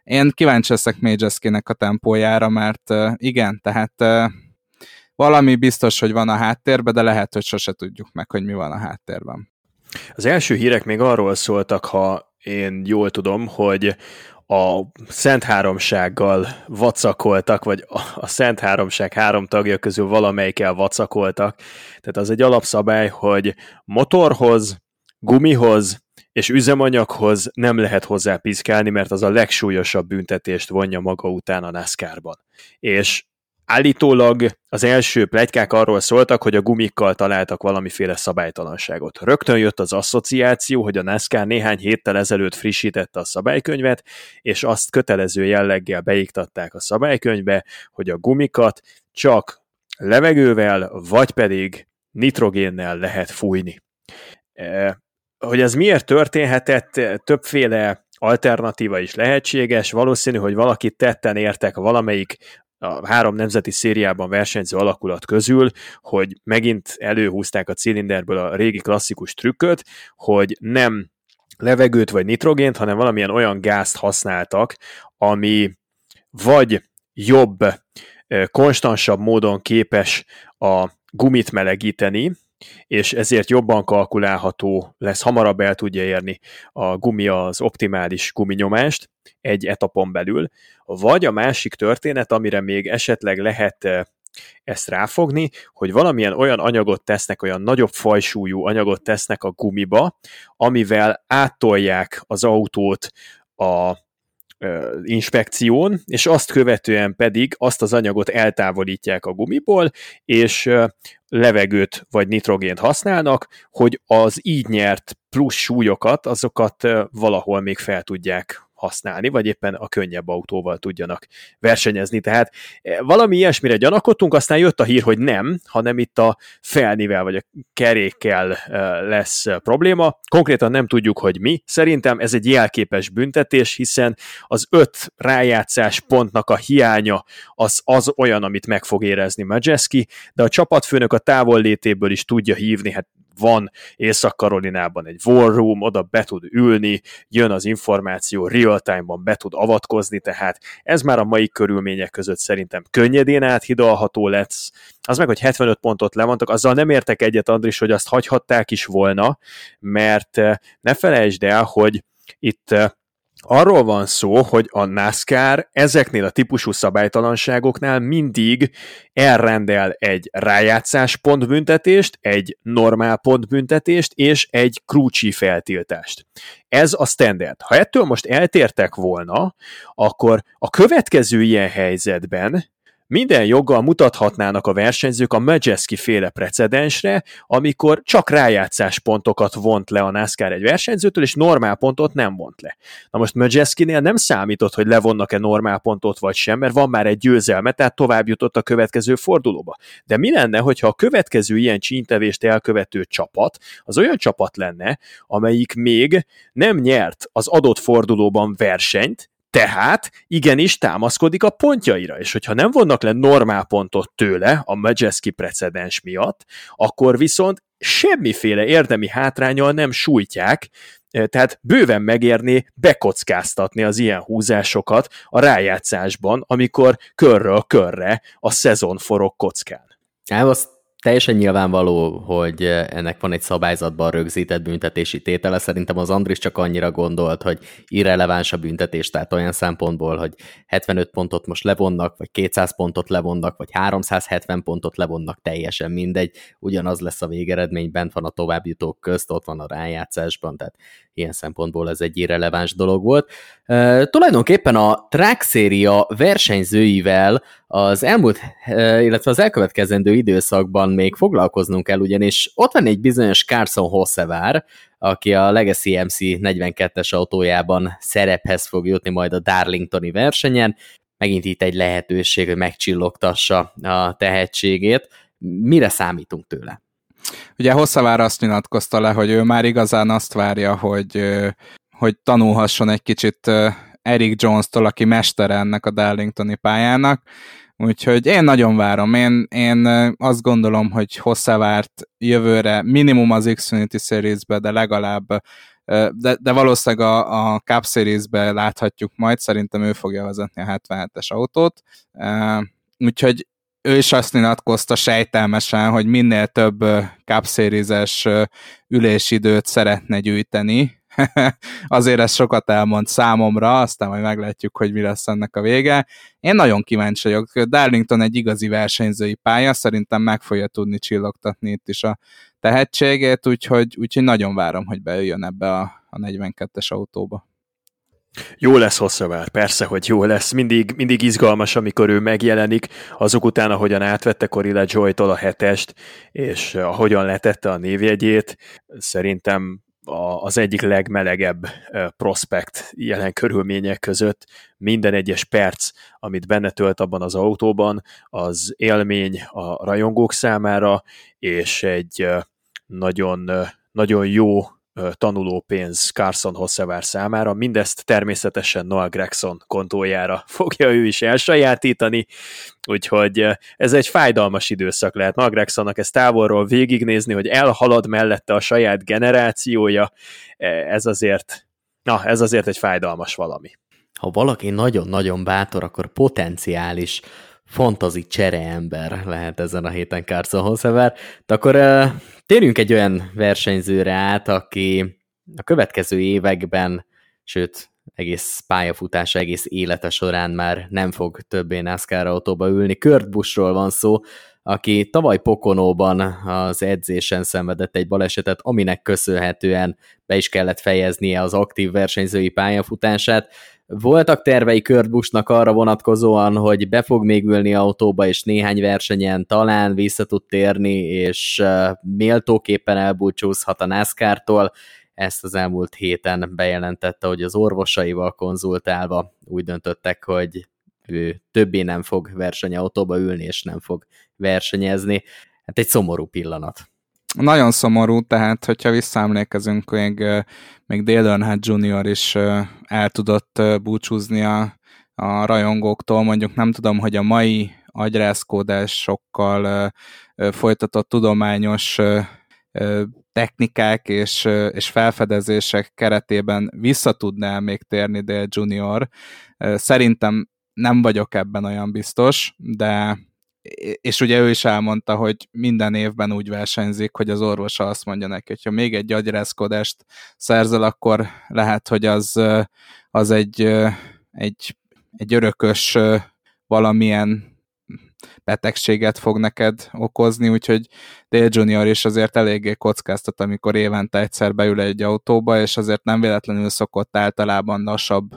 Én kíváncsi leszek Majeskinek a tempójára, mert ö, igen, tehát ö, valami biztos, hogy van a háttérben, de lehet, hogy sose tudjuk meg, hogy mi van a háttérben. Az első hírek még arról szóltak, ha én jól tudom, hogy a Szent Háromsággal vacakoltak, vagy a Szent Háromság három tagja közül valamelyikkel vacakoltak. Tehát az egy alapszabály, hogy motorhoz, gumihoz és üzemanyaghoz nem lehet hozzá piszkálni, mert az a legsúlyosabb büntetést vonja maga után a NASCAR-ban. És állítólag az első pletykák arról szóltak, hogy a gumikkal találtak valamiféle szabálytalanságot. Rögtön jött az asszociáció, hogy a NASCAR néhány héttel ezelőtt frissítette a szabálykönyvet, és azt kötelező jelleggel beiktatták a szabálykönyvbe, hogy a gumikat csak levegővel, vagy pedig nitrogénnel lehet fújni. Hogy ez miért történhetett, többféle alternatíva is lehetséges, valószínű, hogy valaki tetten értek valamelyik a három nemzeti szériában versenyző alakulat közül, hogy megint előhúzták a cilinderből a régi klasszikus trükköt, hogy nem levegőt vagy nitrogént, hanem valamilyen olyan gázt használtak, ami vagy jobb, konstansabb módon képes a gumit melegíteni, és ezért jobban kalkulálható lesz, hamarabb el tudja érni a gumi az optimális guminyomást egy etapon belül, vagy a másik történet, amire még esetleg lehet ezt ráfogni, hogy valamilyen olyan anyagot tesznek, olyan nagyobb fajsúlyú anyagot tesznek a gumiba, amivel áttolják az autót a inspekción, és azt követően pedig azt az anyagot eltávolítják a gumiból, és levegőt vagy nitrogént használnak, hogy az így nyert plusz súlyokat, azokat valahol még fel tudják használni, vagy éppen a könnyebb autóval tudjanak versenyezni. Tehát valami ilyesmire gyanakodtunk, aztán jött a hír, hogy nem, hanem itt a felnivel, vagy a kerékkel lesz probléma. Konkrétan nem tudjuk, hogy mi. Szerintem ez egy jelképes büntetés, hiszen az öt rájátszás pontnak a hiánya az, az olyan, amit meg fog érezni Majeski, de a csapatfőnök a távollétéből is tudja hívni, hát van Észak-Karolinában egy war room, oda be tud ülni, jön az információ, real time-ban be tud avatkozni, tehát ez már a mai körülmények között szerintem könnyedén áthidalható lesz. Az meg, hogy hetvenöt pontot levontak, azzal nem értek egyet, Andris, hogy azt hagyhatták is volna, mert ne felejtsd el, hogy itt arról van szó, hogy a NASCAR ezeknél a típusú szabálytalanságoknál mindig elrendel egy rájátszás pontbüntetést, egy normál pontbüntetést és egy crew chief eltiltást. Ez a standard. Ha ettől most eltértek volna, akkor a következő ilyen helyzetben minden joggal mutathatnának a versenyzők a Majeski féle precedensre, amikor csak rájátszáspontokat vont le a NASCAR egy versenyzőtől, és normál pontot nem vont le. Na most Majeskinél nem számított, hogy levonnak-e normál pontot vagy sem, mert van már egy győzelme, tehát tovább jutott a következő fordulóba. De mi lenne, hogyha a következő ilyen csíntevést elkövető csapat az olyan csapat lenne, amelyik még nem nyert az adott fordulóban versenyt, tehát igenis támaszkodik a pontjaira, és hogyha nem vonnak le normál pontot tőle a Majeski precedens miatt, akkor viszont semmiféle érdemi hátránnyal nem sújtják, tehát bőven megérné bekockáztatni az ilyen húzásokat a rájátszásban, amikor körről körre a szezon forog kockán. Á, az teljesen nyilvánvaló, hogy ennek van egy szabályzatban rögzített büntetési tétele. Szerintem az Andris csak annyira gondolt, hogy irreleváns a büntetés, tehát olyan szempontból, hogy hetvenöt pontot most levonnak, vagy kétszáz pontot levonnak, vagy háromszázhetven pontot levonnak, teljesen mindegy. Ugyanaz lesz a végeredmény, bent van a továbbjutók közt, ott van a rájátszásban, tehát ilyen szempontból ez egy irreleváns dolog volt. Uh, tulajdonképpen a Track Series versenyzőivel az elmúlt, uh, illetve az elkövetkezendő időszakban még foglalkoznunk kell, ugyanis ott van egy bizonyos Carson Hocevar, aki a Legacy em cé negyvenkettes autójában szerephez fog jutni majd a Darlingtoni versenyen. Megint itt egy lehetőség, hogy megcsillogtassa a tehetségét. Mire számítunk tőle? Ugye Hocevar azt nyilatkozta le, hogy ő már igazán azt várja, hogy, hogy tanulhasson egy kicsit Eric Jones-tól, aki mestere ennek a Darlingtoni pályának, úgyhogy én nagyon várom. Én, én azt gondolom, hogy Hocevart jövőre minimum az Xfinity Series-be, de legalább, de, de valószínűleg a, a Cup Series-be láthatjuk majd, szerintem ő fogja vezetni a hetvenhetes autót, úgyhogy ő is azt nyilatkozta sejtelmesen, hogy minél több Cup Series-es ülésidőt szeretne gyűjteni. Azért ez sokat elmond számomra, aztán majd meglátjuk, hogy mi lesz ennek a vége. Én nagyon kíváncsi vagyok. Darlington egy igazi versenyzői pálya, szerintem meg fogja tudni csillogtatni itt is a tehetségét, úgyhogy, úgyhogy nagyon várom, hogy beüljön ebbe a, a negyvenkettes autóba. Jó lesz Hocevar, persze, hogy jó lesz. Mindig, mindig izgalmas, amikor ő megjelenik, azok után, ahogyan átvette Corilla Joy-tól a hetest, és ahogyan letette a névjegyét, szerintem az egyik legmelegebb prospekt jelen körülmények között. Minden egyes perc, amit benne tölt abban az autóban, az élmény a rajongók számára, és egy nagyon, nagyon jó tanulópénz Carson Hocevar számára, mindezt természetesen Noah Gragson kontójára fogja ő is elsajátítani, úgyhogy ez egy fájdalmas időszak lehet Noah Gragsonnak ezt távolról végignézni, hogy elhalad mellette a saját generációja, ez azért, na, ez azért egy fájdalmas valami. Ha valaki nagyon-nagyon bátor, akkor potenciális fantazi csereember lehet ezen a héten Carson Hocevar, de akkor uh, térjünk egy olyan versenyzőre át, aki a következő években, sőt egész pályafutása, egész élete során már nem fog többé NASCAR autóba ülni. Kurt Buschról van szó, aki tavaly Poconóban az edzésen szenvedett egy balesetet, aminek köszönhetően be is kellett fejeznie az aktív versenyzői pályafutását. Voltak tervei Kurt Buschnak arra vonatkozóan, hogy be fog még ülni autóba, és néhány versenyen talán vissza tud térni, és méltóképpen elbúcsúzhat a NASCAR-tól. Ezt az elmúlt héten bejelentette, hogy az orvosaival konzultálva úgy döntöttek, hogy ő többé nem fog versenyautóba ülni, és nem fog versenyezni. Hát egy szomorú pillanat. Nagyon szomorú, tehát hogyha visszaemlékezünk, még, még Dale Earnhardt Junior is el tudott búcsúzni a, a rajongóktól, mondjuk nem tudom, hogy a mai agyrázkódásokkal folytatott tudományos technikák és, és felfedezések keretében vissza tudná még térni Dale Junior. Szerintem nem vagyok ebben olyan biztos, de és ugye ő is elmondta, hogy minden évben úgy versenyzik, hogy az orvosa azt mondja neki, hogyha még egy agyrázkodást szerzel, akkor lehet, hogy az, az egy, egy, egy örökös valamilyen betegséget fog neked okozni, úgyhogy Dale Junior is azért eléggé kockáztat, amikor évente egyszer beül egy autóba, és azért nem véletlenül szokott általában lassabb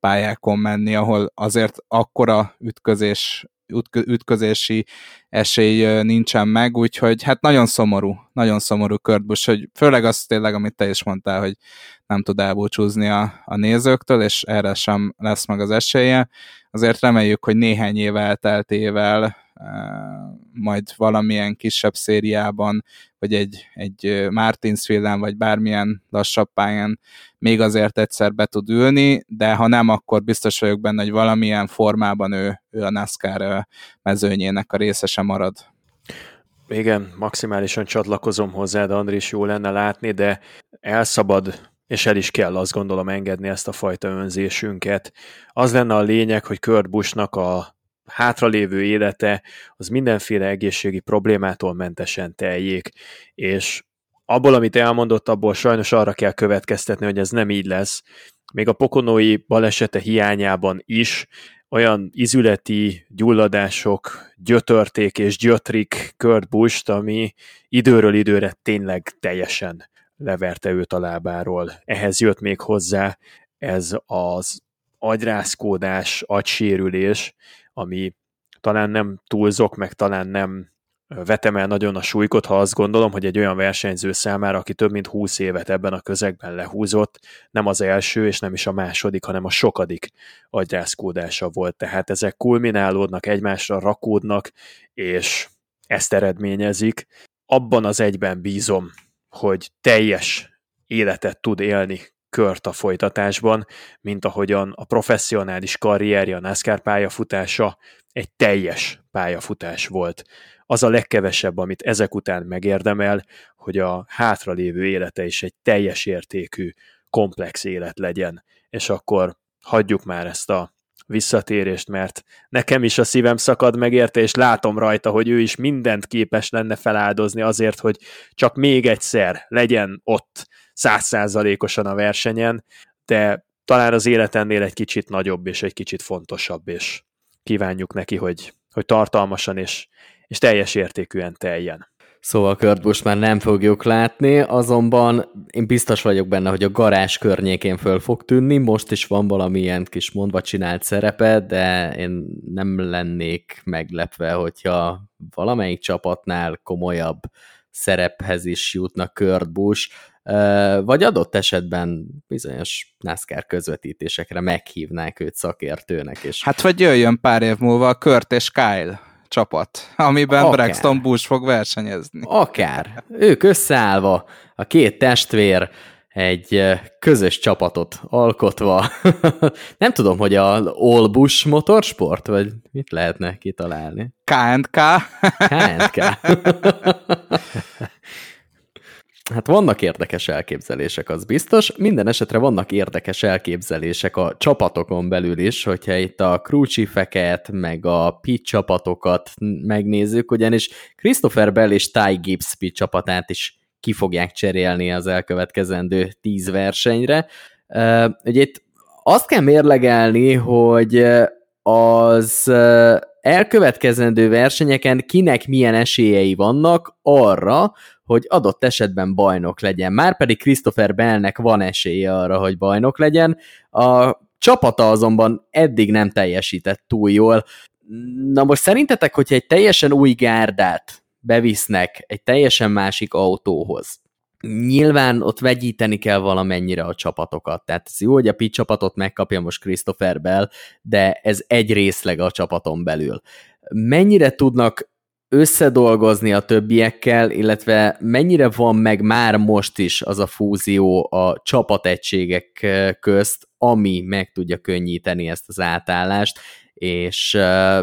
pályákon menni, ahol azért akkora ütközés, ütk- ütközési esély nincsen meg, úgyhogy hát nagyon szomorú, nagyon szomorú Kurt Busch, hogy főleg az tényleg, amit te is mondtál, hogy nem tud elbúcsúzni a, a nézőktől, és erre sem lesz meg az esélye. Azért reméljük, hogy néhány év elteltével e, majd valamilyen kisebb szériában, vagy egy, egy Martinsville-en, vagy bármilyen lassabb pályán még azért egyszer be tud ülni, de ha nem, akkor biztos vagyok benne, hogy valamilyen formában ő, ő a NASCAR mezőnyének a részese marad. Igen, maximálisan csatlakozom hozzád, Andris, jó lenne látni, de elszabad, és el is kell, azt gondolom, engedni ezt a fajta önzésünket. Az lenne a lényeg, hogy Kurt Buschnak a hátralévő élete az mindenféle egészségi problémától mentesen teljék, és abból, amit elmondott, abból sajnos arra kell következtetni, hogy ez nem így lesz. Még a poconói balesete hiányában is olyan izületi gyulladások gyötörték és gyötrik Kurt Buscht, ami időről időre tényleg teljesen leverte őt a lábáról. Ehhez jött még hozzá ez az agyrázkódás, agysérülés, ami talán nem túlzok, meg talán nem vetem el nagyon a súlykot, ha azt gondolom, hogy egy olyan versenyző számára, aki több mint húsz évet ebben a közegben lehúzott, nem az első és nem is a második, hanem a sokadik agyrázkódása volt. Tehát ezek kulminálódnak, egymásra rakódnak, és ezt eredményezik. Abban az egyben bízom, hogy teljes életet tud élni Kurt a folytatásban, mint ahogyan a professzionális karrierje, a NASCAR pályafutása egy teljes pályafutás volt. Az a legkevesebb, amit ezek után megérdemel, hogy a hátralévő élete is egy teljes értékű, komplex élet legyen. És akkor hagyjuk már ezt a visszatérést, mert nekem is a szívem szakad megérte, és látom rajta, hogy ő is mindent képes lenne feláldozni azért, hogy csak még egyszer legyen ott száz százalékosan a versenyen, de talán az életennél egy kicsit nagyobb, és egy kicsit fontosabb, és kívánjuk neki, hogy, hogy tartalmasan és, és teljes értékűen teljen. Szóval Kurt Busch már nem fogjuk látni, azonban én biztos vagyok benne, hogy a garázs környékén föl fog tűnni, most is van valamilyen kis mondva csinált szerepe, de én nem lennék meglepve, hogyha valamelyik csapatnál komolyabb szerephez is jutna Kurt Busch, vagy adott esetben bizonyos NASCAR közvetítésekre meghívnák őt szakértőnek. És... Hát vagy jöjjön pár év múlva a Kurt és Kyle csapat, amiben Braxton Busch fog versenyezni. Akár. Ők összeállva, a két testvér egy közös csapatot alkotva. Nem tudom, hogy a All Busch Motorsport, vagy mit lehetne kitalálni? ká és ká. ká és ká. Hát vannak érdekes elképzelések, az biztos. Minden esetre vannak érdekes elképzelések a csapatokon belül is, hogyha itt a crew chiefeket, meg a pit csapatokat megnézzük, ugyanis Christopher Bell és Ty Gibbs pit csapatát is ki fogják cserélni az elkövetkezendő tíz versenyre. Ugye itt azt kell mérlegelni, hogy az elkövetkezendő versenyeken kinek milyen esélyei vannak arra, hogy adott esetben bajnok legyen. Márpedig Christopher Bellnek van esélye arra, hogy bajnok legyen. A csapata azonban eddig nem teljesített túl jól. Na most szerintetek, hogyha egy teljesen új gárdát bevisznek egy teljesen másik autóhoz, nyilván ott vegyíteni kell valamennyire a csapatokat. Tehát ez jó, hogy a pit csapatot megkapja most Christopher Bell, de ez egy részleg a csapaton belül. Mennyire tudnak összedolgozni a többiekkel, illetve mennyire van meg már most is az a fúzió a csapategységek közt, ami meg tudja könnyíteni ezt az átállást, és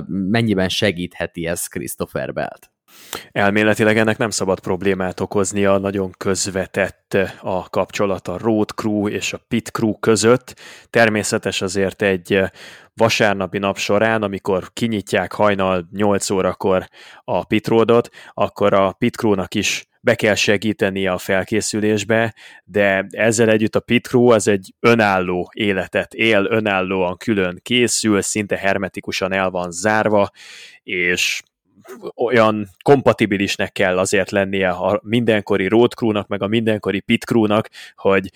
mennyiben segítheti ez Christopher Bellt? Elméletileg ennek nem szabad problémát okoznia, nagyon közvetett a kapcsolat a road crew és a pit crew között. Természetes azért egy vasárnapi nap során, amikor kinyitják hajnal nyolc órakor a pit roadot, akkor a pit crewnak is be kell segítenie a felkészülésbe, de ezzel együtt a pit crew az egy önálló életet él, önállóan külön készül, szinte hermetikusan el van zárva, és olyan kompatibilisnek kell azért lennie a mindenkori road crewnak, meg a mindenkori pit crewnak, hogy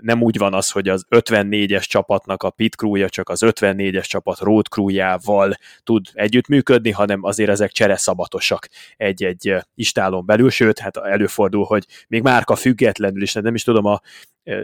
nem úgy van az, hogy az ötvennégyes csapatnak a pit crewja csak az ötvennégyes csapat road crewjával tud együttműködni, hanem azért ezek csereszabatosak egy-egy istálon belül, sőt, hát előfordul, hogy még márka függetlenül is, nem is tudom, a,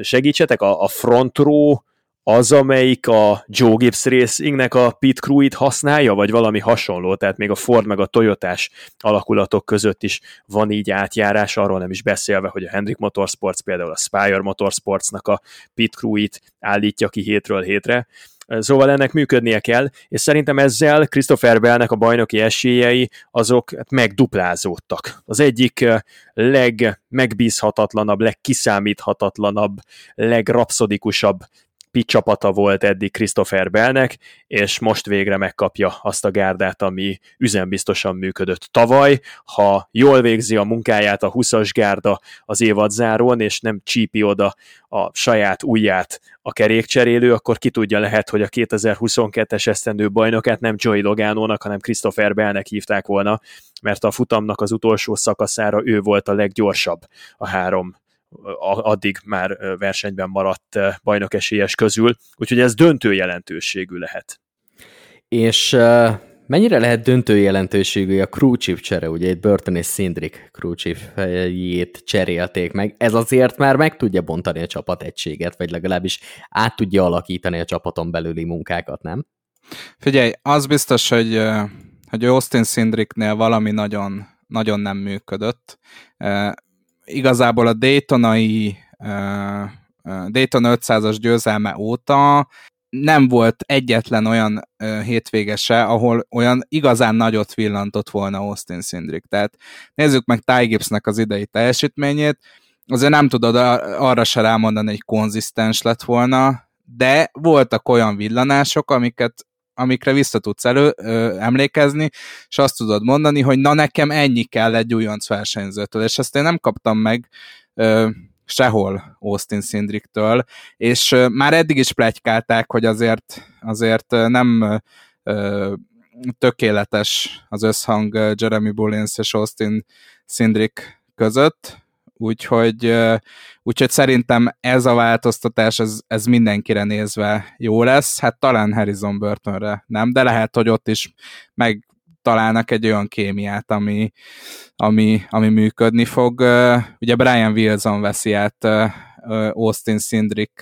segítsetek, a, a front row az, amelyik a Joe Gibbs Racingnek a pit crewit használja, vagy valami hasonló, tehát még a Ford meg a Toyotás alakulatok között is van így átjárás, arról nem is beszélve, hogy a Hendrick Motorsports például a Spire Motorsportsnak a pit crewit állítja ki hétről hétre, szóval ennek működnie kell, és szerintem ezzel Christopher Bellnek a bajnoki esélyei azok megduplázódtak. Az egyik legmegbízhatatlanabb, legkiszámíthatatlanabb, legrapszodikusabb pit csapata volt eddig Christopher Bellnek, és most végre megkapja azt a gárdát, ami üzenbiztosan működött tavaly. Ha jól végzi a munkáját a huszas gárda az évadzárón, és nem csípi oda a saját ujját a kerékcserélő, akkor ki tudja, lehet, hogy a kétezer-huszonkettes esztendő bajnokát nem Joey Logánónak, hanem Christopher Bellnek hívták volna, mert a futamnak az utolsó szakaszára ő volt a leggyorsabb a három addig már versenyben maradt bajnokesélyes közül, úgyhogy ez döntő jelentőségű lehet. És uh, mennyire lehet döntő jelentőségű a crew chief csere, ugye itt Burton és Cindric crew chiefjét cserélték meg, ez azért már meg tudja bontani a csapategységet, vagy legalábbis át tudja alakítani a csapaton belüli munkákat, nem? Figyelj, az biztos, hogy, hogy Austin Cindricnél valami nagyon, nagyon nem működött. Igazából a Daytonai Daytona ötszázas győzelme óta nem volt egyetlen olyan hétvégese, ahol olyan igazán nagyot villantott volna Austin Cindric. Tehát nézzük meg Ty Gibbsnek az idei teljesítményét, azért nem tudod arra se rámondani, hogy konzisztens lett volna, de voltak olyan villanások, amiket amikre vissza tudsz elő, ö, emlékezni, és azt tudod mondani, hogy na nekem ennyi kell egy újonc versenyzőtől, és ezt én nem kaptam meg ö, sehol Austin Cindrictől, és ö, már eddig is pletykálták, hogy azért, azért nem ö, tökéletes az összhang Jeremy Bullins és Austin Cindric között, úgyhogy, úgyhogy szerintem ez a változtatás, ez, ez mindenkire nézve jó lesz, hát talán Harrison Burtonre nem, de lehet, hogy ott is megtalálnak egy olyan kémiát, ami, ami, ami működni fog. Ugye Brian Wilson veszi át Austin Cindric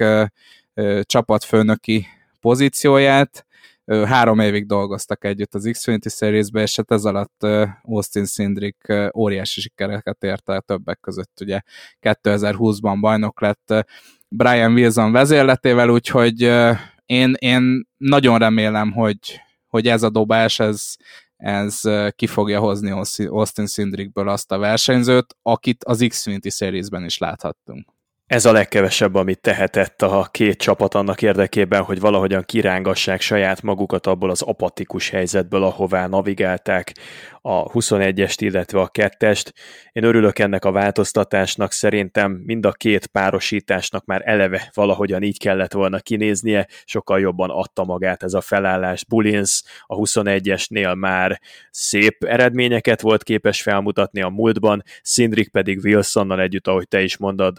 csapatfőnöki pozícióját, három évig dolgoztak együtt az Xfinity Series-be, és hát ez alatt Austin Cindric óriási sikereket ért el többek között, ugye kétezer-húszban bajnok lett Brian Wilson vezérletével, úgyhogy én, én nagyon remélem, hogy, hogy ez a dobás, ez, ez ki fogja hozni Austin Cindricből azt a versenyzőt, akit az Xfinity Series-ben is láthattunk. ez a legkevesebb, amit tehetett a két csapat annak érdekében, hogy valahogyan kirángassák saját magukat abból az apatikus helyzetből, ahová navigálták a huszonegyest, illetve a kettest. Én örülök ennek a változtatásnak, szerintem mind a két párosításnak már eleve valahogyan így kellett volna kinéznie, sokkal jobban adta magát ez a felállás. Bullins a huszonegyesnél már szép eredményeket volt képes felmutatni a múltban, Cindric pedig Wilsonnal együtt, ahogy te is mondod,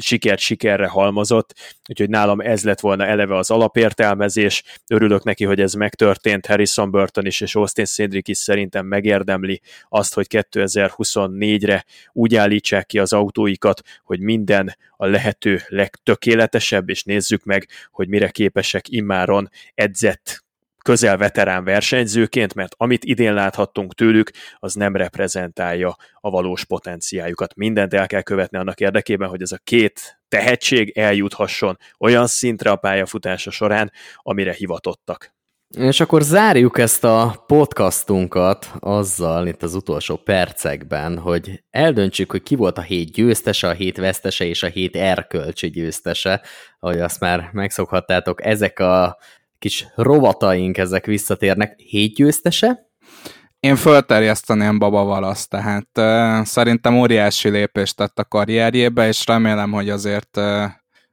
sikert sikerre halmozott, úgyhogy nálam ez lett volna eleve az alapértelmezés. Örülök neki, hogy ez megtörtént. Harrison Burton is és Austin Cindric is szerintem megérdemli azt, hogy kétezer-huszonnégyre úgy állítsák ki az autóikat, hogy minden a lehető legtökéletesebb, és nézzük meg, hogy mire képesek immáron edzett közel veterán versenyzőként, mert amit idén láthattunk tőlük, az nem reprezentálja a valós potenciáljukat. Mindent el kell követni annak érdekében, hogy ez a két tehetség eljuthasson olyan szintre a pályafutása során, amire hivatottak. És akkor zárjuk ezt a podcastunkat azzal, itt az utolsó percekben, hogy eldöntsük, hogy ki volt a hét győztese, a hét vesztese és a hét erkölcsi győztese, ahogy azt már megszokhattátok, ezek a kis rovataink, ezek visszatérnek. Hét győztese? Én fölterjeszteném Bubba Wallace-t, tehát uh, szerintem óriási lépést tett a karrierjébe, és remélem, hogy azért uh,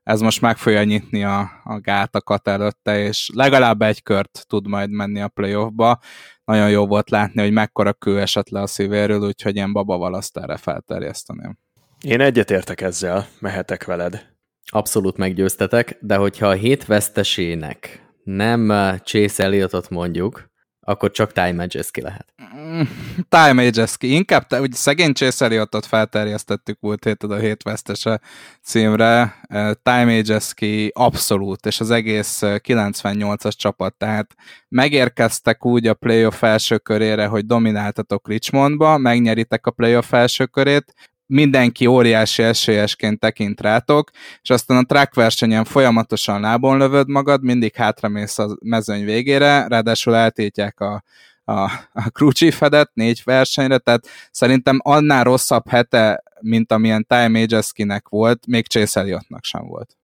ez most meg fogja nyitni a, a gátakat előtte, és legalább egy kört tud majd menni a playoffba. Nagyon jó volt látni, hogy mekkora kő esett le a szívéről, úgyhogy én Bubba Wallace-t erre felterjeszteném. Én egyetértek ezzel, mehetek veled. Abszolút meggyőztetek, de hogyha a hét vesztesének nem Chase Elliotot mondjuk, akkor csak Ty Majeski lehet. Mm, Ty Majeski, inkább te, ugye szegény Chase Elliotot felterjesztettük múlt héted a hét vesztese címre, Ty Majeski abszolút, és az egész kilencvennyolcas csapat, tehát megérkeztek úgy a playoff első körére, hogy domináltatok Richmondba, megnyeritek a playoff első körét, mindenki óriási esélyesként tekint rátok, és aztán a track versenyen folyamatosan lábon lövöd magad, mindig hátramész a mezőny végére, ráadásul eltétják a, a, a Cruci fedet négy versenyre, tehát szerintem annál rosszabb hete, mint amilyen Ty Majeskinek volt, még Chase Elliottnak sem volt.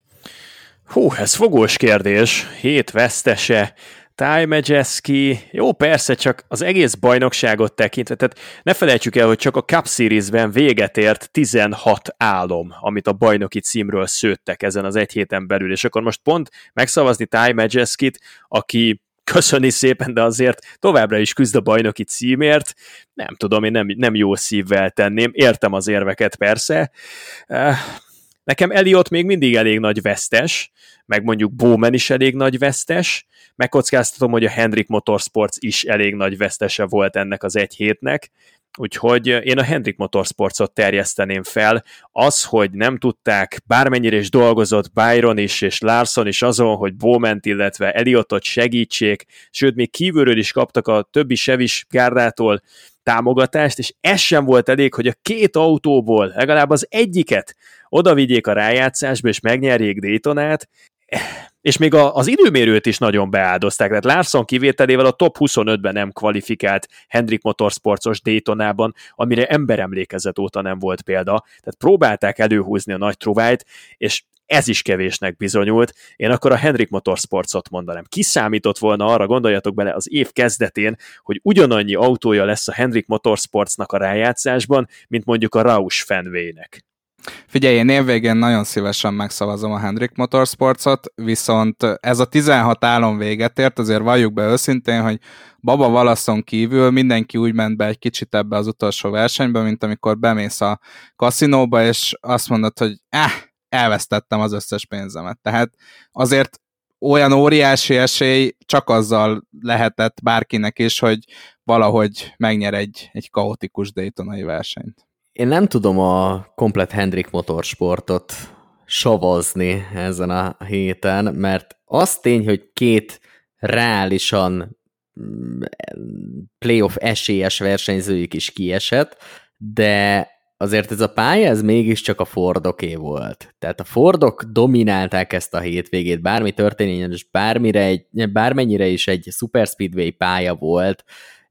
Hú, ez fogós kérdés, hét vesztese, Ty Majeski, jó persze, csak az egész bajnokságot tekintve, tehát ne felejtsük el, hogy csak a Cup Series-ben véget ért tizenhat álom, amit a bajnoki címről szőttek ezen az egy héten belül, és akkor most pont megszavazni Ty Majeskit, aki köszöni szépen, de azért továbbra is küzd a bajnoki címért, nem tudom, én nem, nem jó szívvel tenném, értem az érveket persze. Nekem Elliott még mindig elég nagy vesztes, meg mondjuk Bowman is elég nagy vesztes, megkockáztatom, hogy a Hendrick Motorsports is elég nagy vesztese volt ennek az egy hétnek, úgyhogy én a Hendrick Motorsportsot terjeszteném fel. Az, hogy nem tudták, bármennyire is dolgozott Byron is és Larson is azon, hogy Bowman-t, illetve Elliotot segítsék, sőt, még kívülről is kaptak a többi Chevys gárdától támogatást, és ez sem volt elég, hogy a két autóból legalább az egyiket oda vigyék a rájátszásba, és megnyerjék Daytonát, és még a, az időmérőt is nagyon beáldozták, tehát Larson kivételével a top huszonötben nem kvalifikált Hendrick Motorsportos Daytonában, amire ember emlékezet óta nem volt példa, tehát próbálták előhúzni a nagy truvájt, és ez is kevésnek bizonyult. Én akkor a Hendrick Motorsportsot mondanám. Kiszámított volna arra, gondoljatok bele, az év kezdetén, hogy ugyanannyi autója lesz a Hendrick Motorsportsnak a rájátszásban, mint mondjuk a Roush Fenwaynek. Figyelj, én évvégén nagyon szívesen megszavazom a Hendrick Motorsportsot, viszont ez a tizenhat álom véget ért, azért valljuk be őszintén, hogy Bubba Wallace-on kívül mindenki úgy ment be egy kicsit ebbe az utolsó versenybe, mint amikor bemész a kaszinóba, és azt mondod, hogy eh, elvesztettem az összes pénzemet. Tehát azért olyan óriási esély csak azzal lehetett bárkinek is, hogy valahogy megnyer egy, egy kaotikus Daytonai versenyt. Én nem tudom a komplet Hendrick Motorsportot savazni ezen a héten, mert az tény, hogy két reálisan playoff esélyes versenyzőjük is kiesett, de azért ez a pálya, ez mégiscsak a Fordoké volt. Tehát a Fordok dominálták ezt a hétvégét, bármi történjen, és bármire egy, bármennyire is egy Super Speedway pálya volt,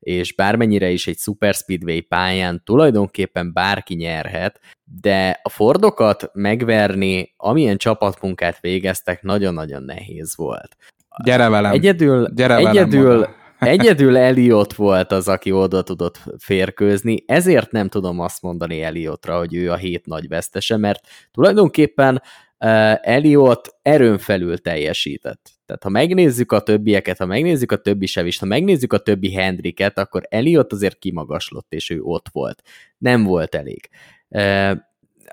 és bármennyire is egy Super Speedway pályán tulajdonképpen bárki nyerhet, de a Fordokat megverni, amilyen csapatmunkát végeztek, nagyon-nagyon nehéz volt. Gyere velem! Egyedül, Gyere egyedül, velem, egyedül Elliott volt az, aki oda tudott férkőzni, ezért nem tudom azt mondani Elliotra, hogy ő a hét nagy vesztese, mert tulajdonképpen Uh, Elliott erőn felül teljesített. Tehát ha megnézzük a többieket, ha megnézzük a többi sevist, ha megnézzük a többi Hendricket, akkor Elliott azért kimagaslott, és ő ott volt. Nem volt elég. Uh,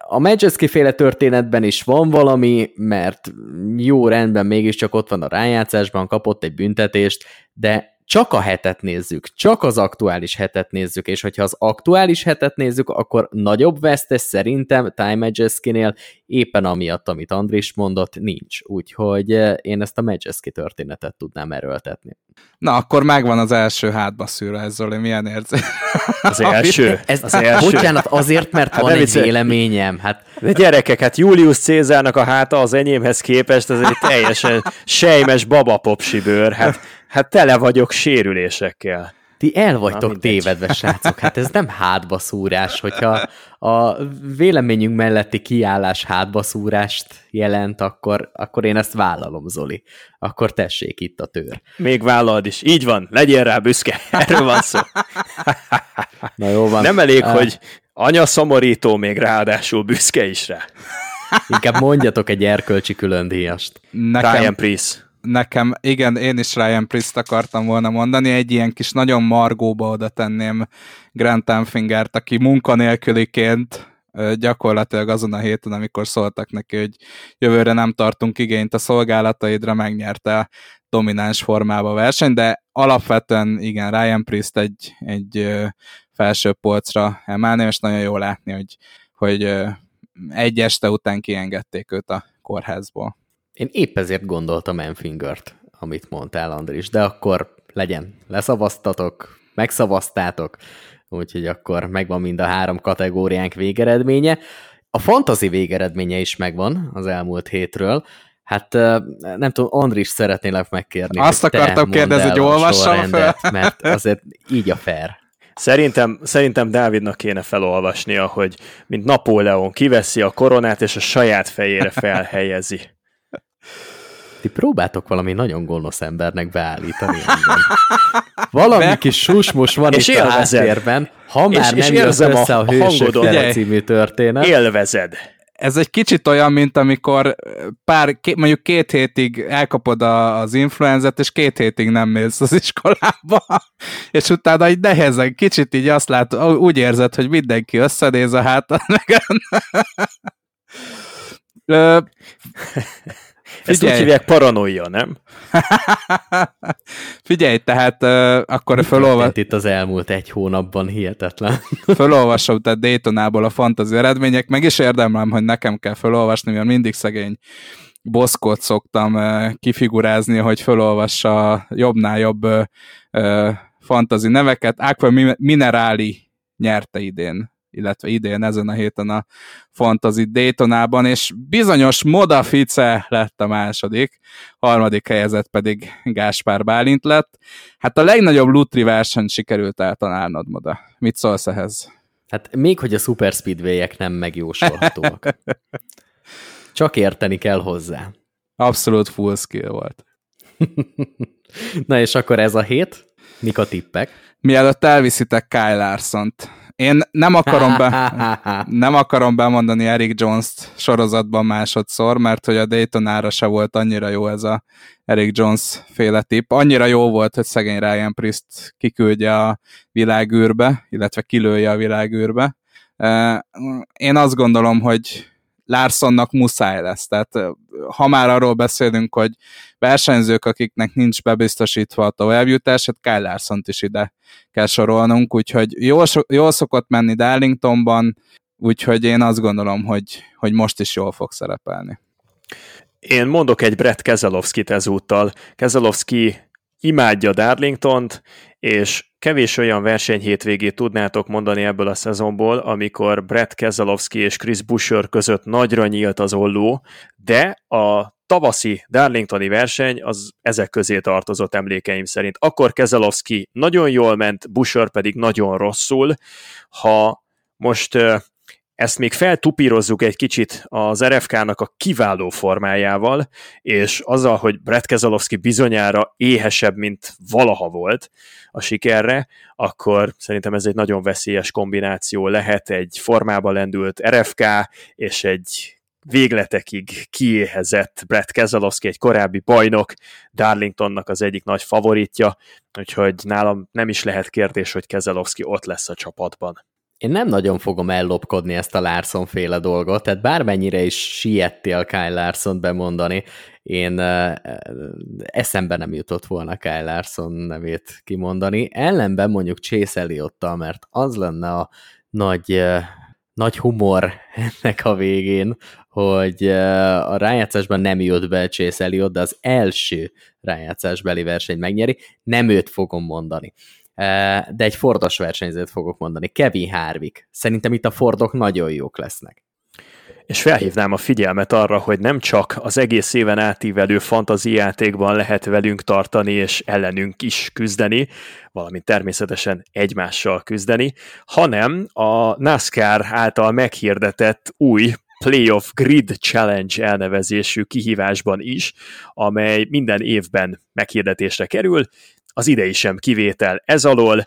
a Majeski féle történetben is van valami, mert jó rendben mégiscsak ott van a rájátszásban, kapott egy büntetést, de csak a hetet nézzük, csak az aktuális hetet nézzük, és hogyha az aktuális hetet nézzük, akkor nagyobb vesztes szerintem Ty Majeskinél éppen amiatt, amit Andris mondott, nincs. Úgyhogy én ezt a Majeski történetet tudnám erőltetni. Na, akkor megvan az első hátba szűrve ez, Zoli, milyen érzés? Az első. Ez, az első. Bocsánat, azért, mert hát van egy véleményem. Hát... De gyerekek, hát Julius Cézárnak a háta az enyémhez képest, ez egy teljesen sejmes babapopsi bőr, hát Hát tele vagyok sérülésekkel. Ti el vagytok tévedve, srácok. Hát ez nem hátbaszúrás, hogyha a véleményünk melletti kiállás hátbaszúrást jelent, akkor, akkor én ezt vállalom, Zoli. Akkor tessék itt a tőr. Még vállald is. Így van, legyél rá büszke. Erről van szó. Na jó van. Nem elég, uh, hogy anya szomorító, még ráadásul büszke is rá. Inkább mondjatok egy erkölcsi különdíjast. Nekem... Ryan Preece. Nekem, igen, én is Ryan Preece-t akartam volna mondani, egy ilyen kis nagyon margóba oda tenném Grant Enfingert, aki munkanélküliként gyakorlatilag azon a héten, amikor szóltak neki, hogy jövőre nem tartunk igényt a szolgálataidra, megnyerte domináns formába a verseny, de alapvetően igen, Ryan Preece-t egy, egy felső polcra emelném, és nagyon jó látni, hogy, hogy egy este után kiengedték őt a kórházból. Én épp ezért gondoltam Enfingert, amit mondtál, Andris, de akkor legyen, leszavaztatok, megszavaztátok, úgyhogy akkor megvan mind a három kategóriánk végeredménye. A fantasy végeredménye is megvan az elmúlt hétről. Hát nem tudom, Andris, szeretnélek megkérni. Azt akartam kérdezni, hogy olvassam fel. Mert azért így a fair. Szerintem, szerintem Dávidnak kéne felolvasnia, hogy mint Napóleon kiveszi a koronát, és a saját fejére felhelyezi. Ti próbáltok valami nagyon gonosz embernek beállítani. Valami de? Kis susmus van és itt élvezed. A háttérben, ha már és, nem jössz össze a, a Hősök című történet. Élvezed. Ez egy kicsit olyan, mint amikor pár, mondjuk két hétig elkapod a, az influenzát, és két hétig nem mész az iskolába, és utána így nehezen, kicsit így azt látod, úgy érzed, hogy mindenki összenéz a hátad nekem. Ö, Ezt Figyelj. Úgy hívják, paranoia, nem? Figyelj, tehát uh, akkor felolvasom. Itt az elmúlt egy hónapban hihetetlen. Felolvasom, tehát Daytonából a fantasy eredmények, meg is érdemlem, hogy nekem kell felolvasni, mert mindig szegény Boszkót szoktam uh, kifigurázni, hogy felolvassa a jobbnál jobb uh, uh, fantasy neveket. Aqua Minerali nyerte idén, illetve idén ezen a héten a Fantasy Daytonában, és bizonyos Moda Fice lett a második, harmadik helyezett pedig Gáspár Bálint lett. Hát a legnagyobb lutri versenyt sikerült eltalálnod, Moda. Mit szólsz ehhez? Hát még, hogy a Super Speedway-ek nem megjósolhatóak. Csak érteni kell hozzá. Abszolút full skill volt. Na és akkor ez a hét? Mik a tippek? Mielőtt elviszitek Kyle Larsont. Én nem akarom, be, nem akarom bemondani Eric Jones-t sorozatban másodszor, mert hogy a Daytonára se volt annyira jó ez a Eric Jones féle tipp. Annyira jó volt, hogy szegény Ryan Preece-t kiküldje a világűrbe, illetve kilője a világűrbe. Én azt gondolom, hogy Larsonnak muszáj lesz. Tehát ha már arról beszélünk, hogy versenyzők, akiknek nincs bebiztosítva a továbbjutás, hát Kyle Larsont is ide kell sorolnunk, úgyhogy jól, jól szokott menni Darlingtonban, úgyhogy én azt gondolom, hogy, hogy most is jól fog szerepelni. Én mondok egy Brad Keselowskit ezúttal. Keselowski imádja Darlingtont, és kevés olyan versenyhétvégét tudnátok mondani ebből a szezonból, amikor Brad Keselowski és Chris Buescher között nagyra nyílt az olló, de a tavaszi darlingtoni verseny az ezek közé tartozott emlékeim szerint. Akkor Keselowski nagyon jól ment, Buescher pedig nagyon rosszul. Ha most ezt még feltupírozzuk egy kicsit az er ef ká-nak a kiváló formájával, és azzal, hogy Brad Keselowski bizonyára éhesebb, mint valaha volt a sikerre, akkor szerintem ez egy nagyon veszélyes kombináció lehet, egy formába lendült er ef ká és egy végletekig kiéhezett Brad Keselowski, egy korábbi bajnok, Darlingtonnak az egyik nagy favoritja, úgyhogy nálam nem is lehet kérdés, hogy Keselowski ott lesz a csapatban. Én nem nagyon fogom ellopkodni ezt a Larson-féle dolgot, tehát bármennyire is siettél Kyle Larsont bemondani, én eszembe nem jutott volna Kyle Larson nevét kimondani, ellenben mondjuk Chase Elliott-tal, mert az lenne a nagy, nagy humor ennek a végén, hogy a rájátszásban nem jött be Chase Elliott, de az első rájátszásbeli verseny megnyeri, nem őt fogom mondani. De egy Fordos versenyzőt fogok mondani, Kevin Harvick. Szerintem itt a Fordok nagyon jók lesznek. És felhívnám a figyelmet arra, hogy nem csak az egész éven átívelő fantazijátékban lehet velünk tartani, és ellenünk is küzdeni, valamint természetesen egymással küzdeni, hanem a NASCAR által meghirdetett új Playoff Grid Challenge elnevezésű kihívásban is, amely minden évben meghirdetésre kerül, az idei sem kivétel ez alól.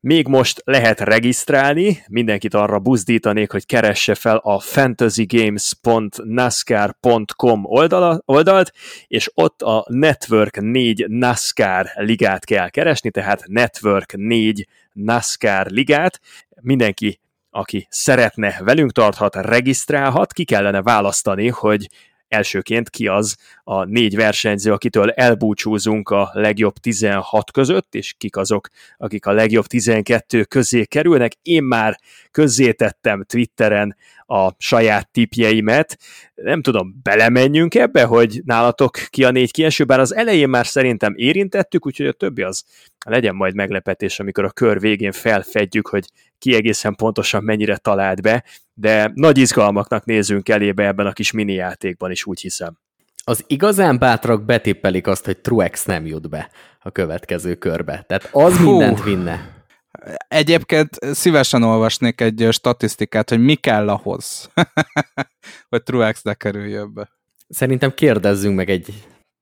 Még most lehet regisztrálni, mindenkit arra buzdítanék, hogy keresse fel a fantasygames pont nascar pont com oldala, oldalt, és ott a Network négy NASCAR ligát kell keresni, tehát Network négy NASCAR ligát. Mindenki, aki szeretne, velünk tarthat, regisztrálhat, ki kellene választani, hogy elsőként ki az a négy versenyző, akitől elbúcsúzunk a legjobb tizenhat között, és kik azok, akik a legjobb tizenkettő közé kerülnek. Én már közzétettem Twitteren a saját tippjeimet. Nem tudom, belemenjünk ebbe, hogy nálatok ki a négy kieső, bár az elején már szerintem érintettük, úgyhogy a többi az legyen majd meglepetés, amikor a kör végén felfedjük, hogy ki egészen pontosan mennyire talált be, de nagy izgalmaknak nézünk elébe ebben a kis mini játékban is, úgy hiszem. Az igazán bátrak betippelik azt, hogy Truex nem jut be a következő körbe. Tehát az Hú. mindent vinne. Egyébként szívesen olvasnék egy statisztikát, hogy mi kell ahhoz, hogy Truex ne kerüljön be. Szerintem kérdezzünk meg egy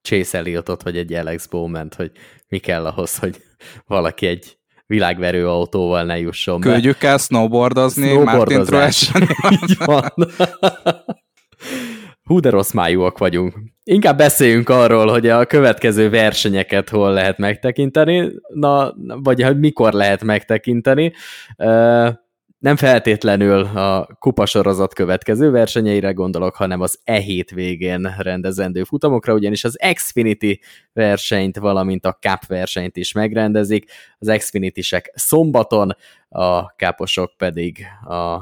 Chase Elliottot, vagy egy Alex Bowman-t, hogy mi kell ahhoz, hogy valaki egy világverő autóval ne jusson be. Küldjük el snowboardozni, Martin Truex-en. Így van. Hú, de rossz májúak vagyunk. Inkább beszéljünk arról, hogy a következő versenyeket hol lehet megtekinteni, na, vagy hogy mikor lehet megtekinteni. Nem feltétlenül a kupasorozat következő versenyeire gondolok, hanem az e hétvégén rendezendő futamokra, ugyanis az Xfinity versenyt, valamint a Cup versenyt is megrendezik. Az Xfinity-sek szombaton, a Cuposok pedig a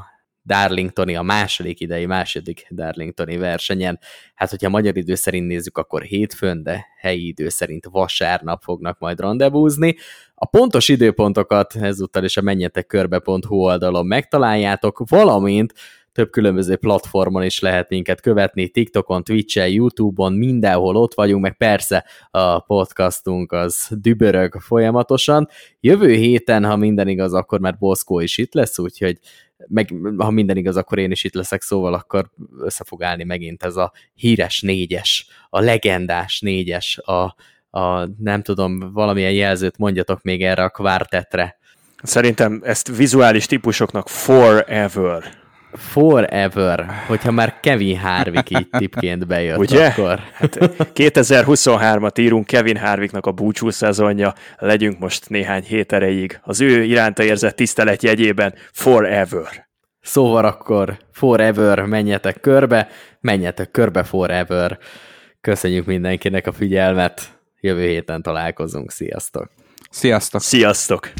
Darlingtoni, a második idei, második Darlingtoni versenyen. Hát, hogyha magyar idő szerint nézzük, akkor hétfőn, de helyi idő szerint vasárnap fognak majd randevúzni. A pontos időpontokat ezúttal is a menjetek körbe pont hú oldalon megtaláljátok, valamint több különböző platformon is lehet minket követni, TikTokon, Twitchen, YouTube-on, mindenhol ott vagyunk, meg persze a podcastunk az dübörög folyamatosan. Jövő héten, ha minden igaz, akkor már Boszkó is itt lesz, úgyhogy meg, ha minden igaz, akkor én is itt leszek, szóval akkor össze fog állni megint ez a híres négyes, a legendás négyes, a, a nem tudom, valamilyen jelzőt mondjatok még erre a kvártetre. Szerintem ezt vizuális típusoknak forever. Forever. Hogyha már Kevin Harvick így tippként bejött, ugye? Akkor. Hát kétezer-huszonhármat írunk, Kevin Harvicknak a búcsú szezonja, legyünk most néhány hét erejéig az ő iránta érzett tisztelet jegyében forever. Szóval akkor forever, menjetek körbe, menjetek körbe forever. Köszönjük mindenkinek a figyelmet, jövő héten találkozunk, sziasztok! Sziasztok! Sziasztok!